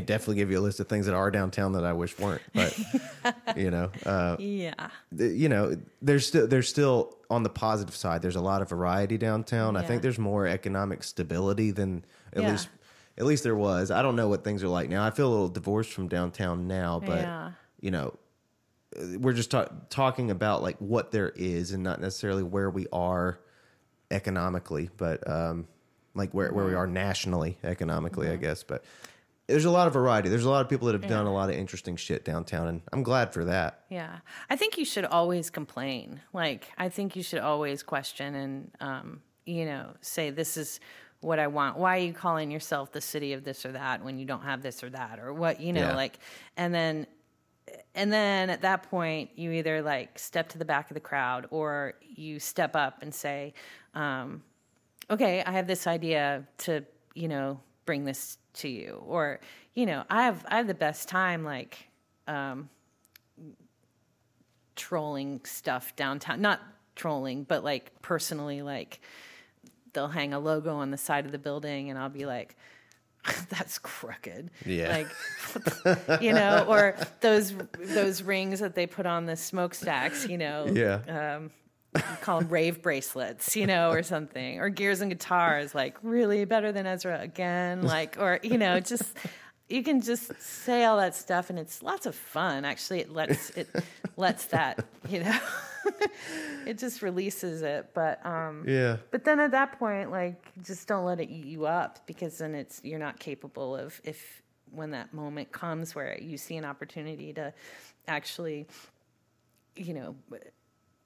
definitely give you a list of things that are downtown that I wish weren't. But there's still on the positive side. There's a lot of variety downtown. Yeah. I think there's more economic stability than at least there was. I don't know what things are like now. I feel a little divorced from downtown now, but we're just talking about like what there is and not necessarily where we are economically, but like where we are nationally economically, I guess. But there's a lot of variety. There's a lot of people that have done a lot of interesting shit downtown, and I'm glad for that. Yeah. I think you should always complain. Like, I think you should always question and, say this is what I want. Why are you calling yourself the city of this or that when you don't have this or that or what, and then at that point, you either like step to the back of the crowd or you step up and say, okay, I have this idea to, bring this to you, or, I have the best time, like, trolling stuff downtown, not trolling, but like personally, like they'll hang a logo on the side of the building and I'll be like, that's crooked. Yeah. Like, or those rings that they put on the smokestacks, yeah. Call them rave bracelets, or something, or Gears and Guitars, like really better than Ezra again, like, or, just, you can just say all that stuff and it's lots of fun. Actually, it lets that, it just releases it. But, but then at that point, like, just don't let it eat you up, because then you're not capable of, if, when that moment comes where you see an opportunity to actually,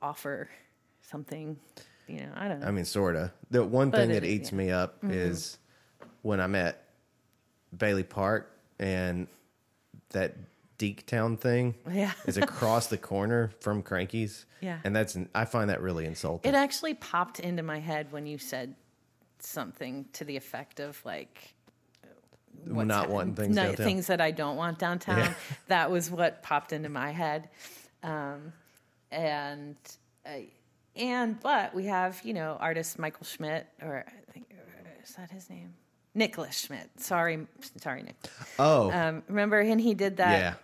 offer something, I don't know. I mean, sort of. The one thing that eats me up is when I'm at Bailey Park and that Deke Town thing is across the corner from Crankies. Yeah. And I find that really insulting. It actually popped into my head when you said something to the effect of like, not wanting things downtown. Things that I don't want downtown. Yeah. That was what popped into my head. But we have, artist Michael Schmidt, or I think, is that his name? Nicholas Schmidt. Sorry, Nick. Oh. Remember, and he did that,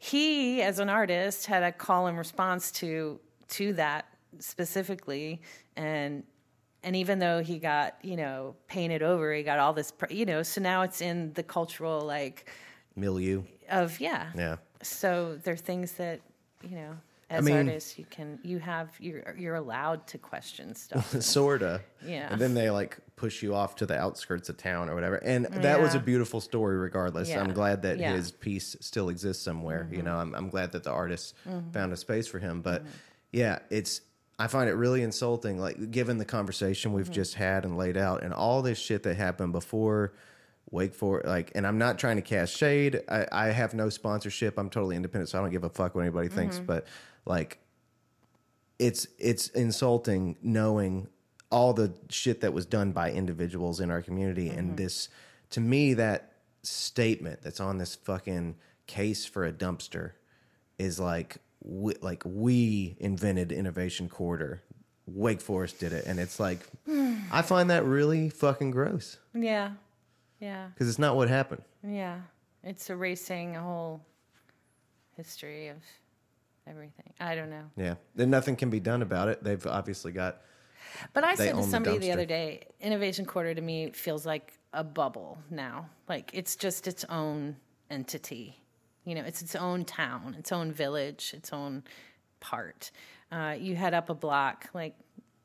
he, as an artist, had a call and response to that specifically. And even though he got, painted over, he got all this, so now it's in the cultural, like. Milieu. Of, yeah. Yeah. So there are things that, as artists, you're allowed to question stuff. Sorta. Yeah. And then they like push you off to the outskirts of town or whatever. And that was a beautiful story regardless. Yeah. I'm glad that his piece still exists somewhere. Mm-hmm. I'm glad that the artist found a space for him. But I find it really insulting, like given the conversation we've just had and laid out and all this shit that happened before Wake Forest, like, and I'm not trying to cast shade. I have no sponsorship. I'm totally independent, so I don't give a fuck what anybody thinks. But like, it's insulting knowing all the shit that was done by individuals in our community. And this, to me, that statement that's on this fucking case for a dumpster is like, we invented Innovation Quarter. Wake Forest did it, and it's like, I find that really fucking gross. Yeah. Yeah. Because it's not what happened. Yeah. It's erasing a whole history of everything. I don't know. Yeah. Then nothing can be done about it. They've obviously got. But I said to somebody the other day, Innovation Quarter to me feels like a bubble now. Like it's just its own entity. It's its own town, its own village, its own part. You head up a block, like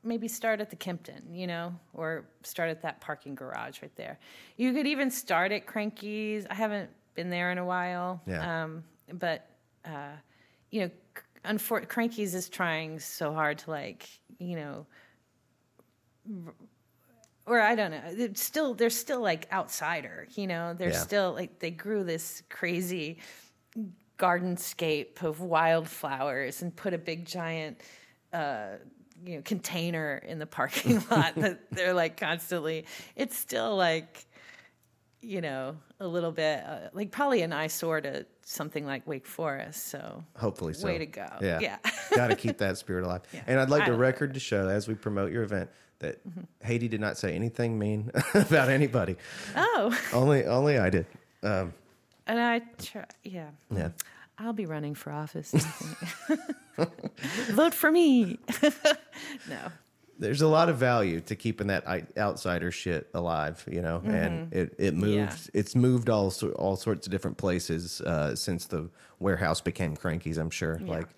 maybe start at the Kempton, or start at that parking garage right there. You could even start at Crankies. I haven't been there in a while. Yeah. Crankies is trying so hard to like, or I don't know. They're still like outsider, they're still like, they grew this crazy gardenscape of wildflowers and put a big giant container in the parking lot that they're like constantly, it's still like, you know, a little bit like probably an eyesore to something like Wake Forest. So hopefully so. Way to go. Yeah. Got to keep that spirit alive. Yeah. And I'd like the record to show as we promote your event that Haiti did not say anything mean about anybody. Oh, only I did. And I try. Yeah. I'll be running for office. Vote for me. No. There's a lot of value to keeping that outsider shit alive, you know, and it moved. Yeah. It's moved all sorts of different places since the warehouse became Crankies, I'm sure. Yeah. Like,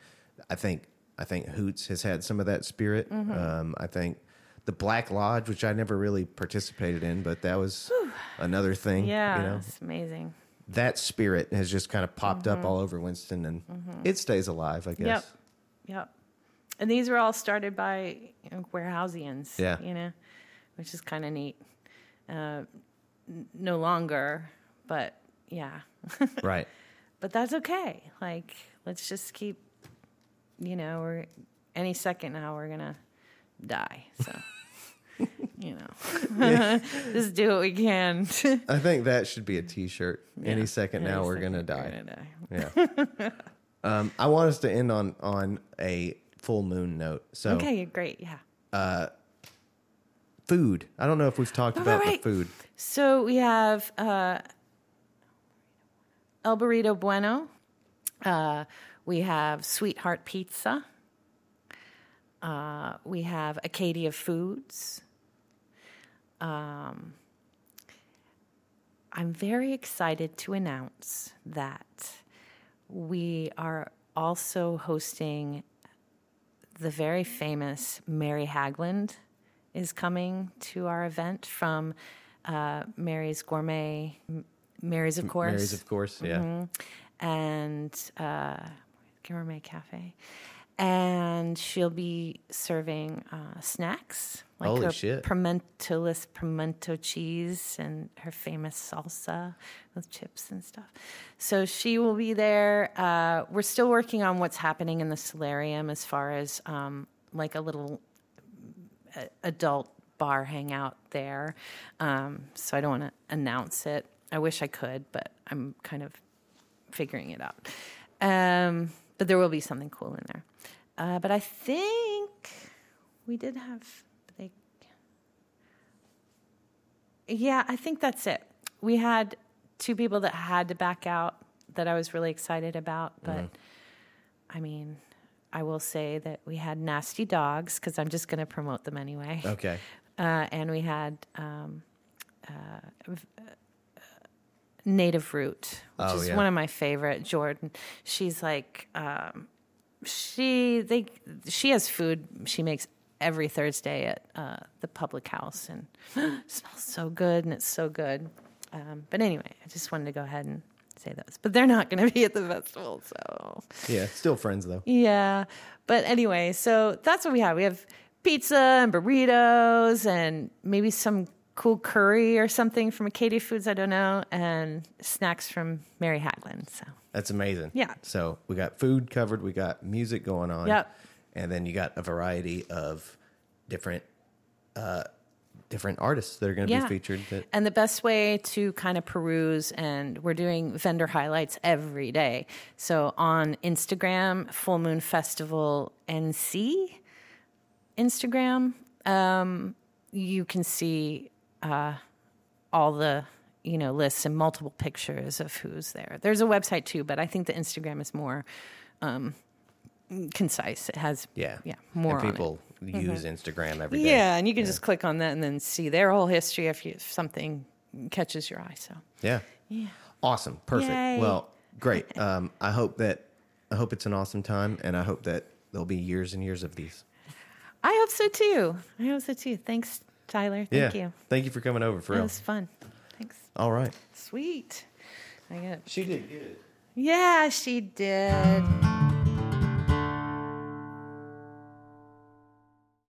I think Hoots has had some of that spirit. Mm-hmm. I think the Black Lodge, which I never really participated in, but that was another thing. Yeah, you know? It's amazing. That spirit has just kind of popped up all over Winston, and it stays alive, I guess. Yep. And these were all started by Warehousians, you know, which is kind of neat. No longer, but yeah. Right. But that's okay. Like, let's just keep, you know, we're, any second now we're going to die. So, you know, just do what we can. I think that should be a T-shirt. Yeah. Any second now we're going to die. Yeah. I want us to end on a full moon note. So okay, great, yeah. Food. I don't know if we've talked about the food. So we have El Burrito Bueno. We have Sweetheart Pizza. We have Acadia Foods. I'm very excited to announce that we are also hosting. The very famous Mary Haglund is coming to our event from Mary's Gourmet, Mary's of course. Mary's of course, yeah. Mm-hmm. And Gourmet Cafe. And she'll be serving snacks. Like holy shit. Pimentoless pimento cheese and her famous salsa with chips and stuff. So she will be there. We're still working on what's happening in the solarium as far as like a little adult bar hangout there. So I don't want to announce it. I wish I could, but I'm kind of figuring it out. But there will be something cool in there. But I think we did have, like, yeah, I think that's it. We had two people that had to back out that I was really excited about. But, I mean, I will say that we had Nasty Dogs, because I'm just going to promote them anyway. Okay. And we had Native Root, which is one of my favorite. Jordan, she's like, she has food she makes every Thursday at the public house, and it smells so good, and it's so good. But anyway, I just wanted to go ahead and say those. But they're not going to be at the festival, so yeah, still friends though. Yeah, but anyway, so that's what we have. We have pizza and burritos, and maybe some cool curry or something from Acadia Foods, I don't know, and snacks from Mary Haglund. So that's amazing. Yeah. So we got food covered, we got music going on, and then you got a variety of different artists that are going to be featured. And the best way to kind of peruse, and we're doing vendor highlights every day. So on Instagram, Full Moon Festival NC Instagram, you can see. All the, you know, lists and multiple pictures of who's there. There's a website too, but I think the Instagram is more concise. It has more. And people on it. Use Instagram every day. Yeah, and you can just click on that and then see their whole history if something catches your eye. So yeah, awesome, perfect. Yay. Well, great. I hope it's an awesome time, and I hope that there'll be years and years of these. I hope so too. Thanks. Tyler, thank you. Thank you for coming over, for real. It was fun. Thanks. All right. Sweet. She did good. Yeah, she did.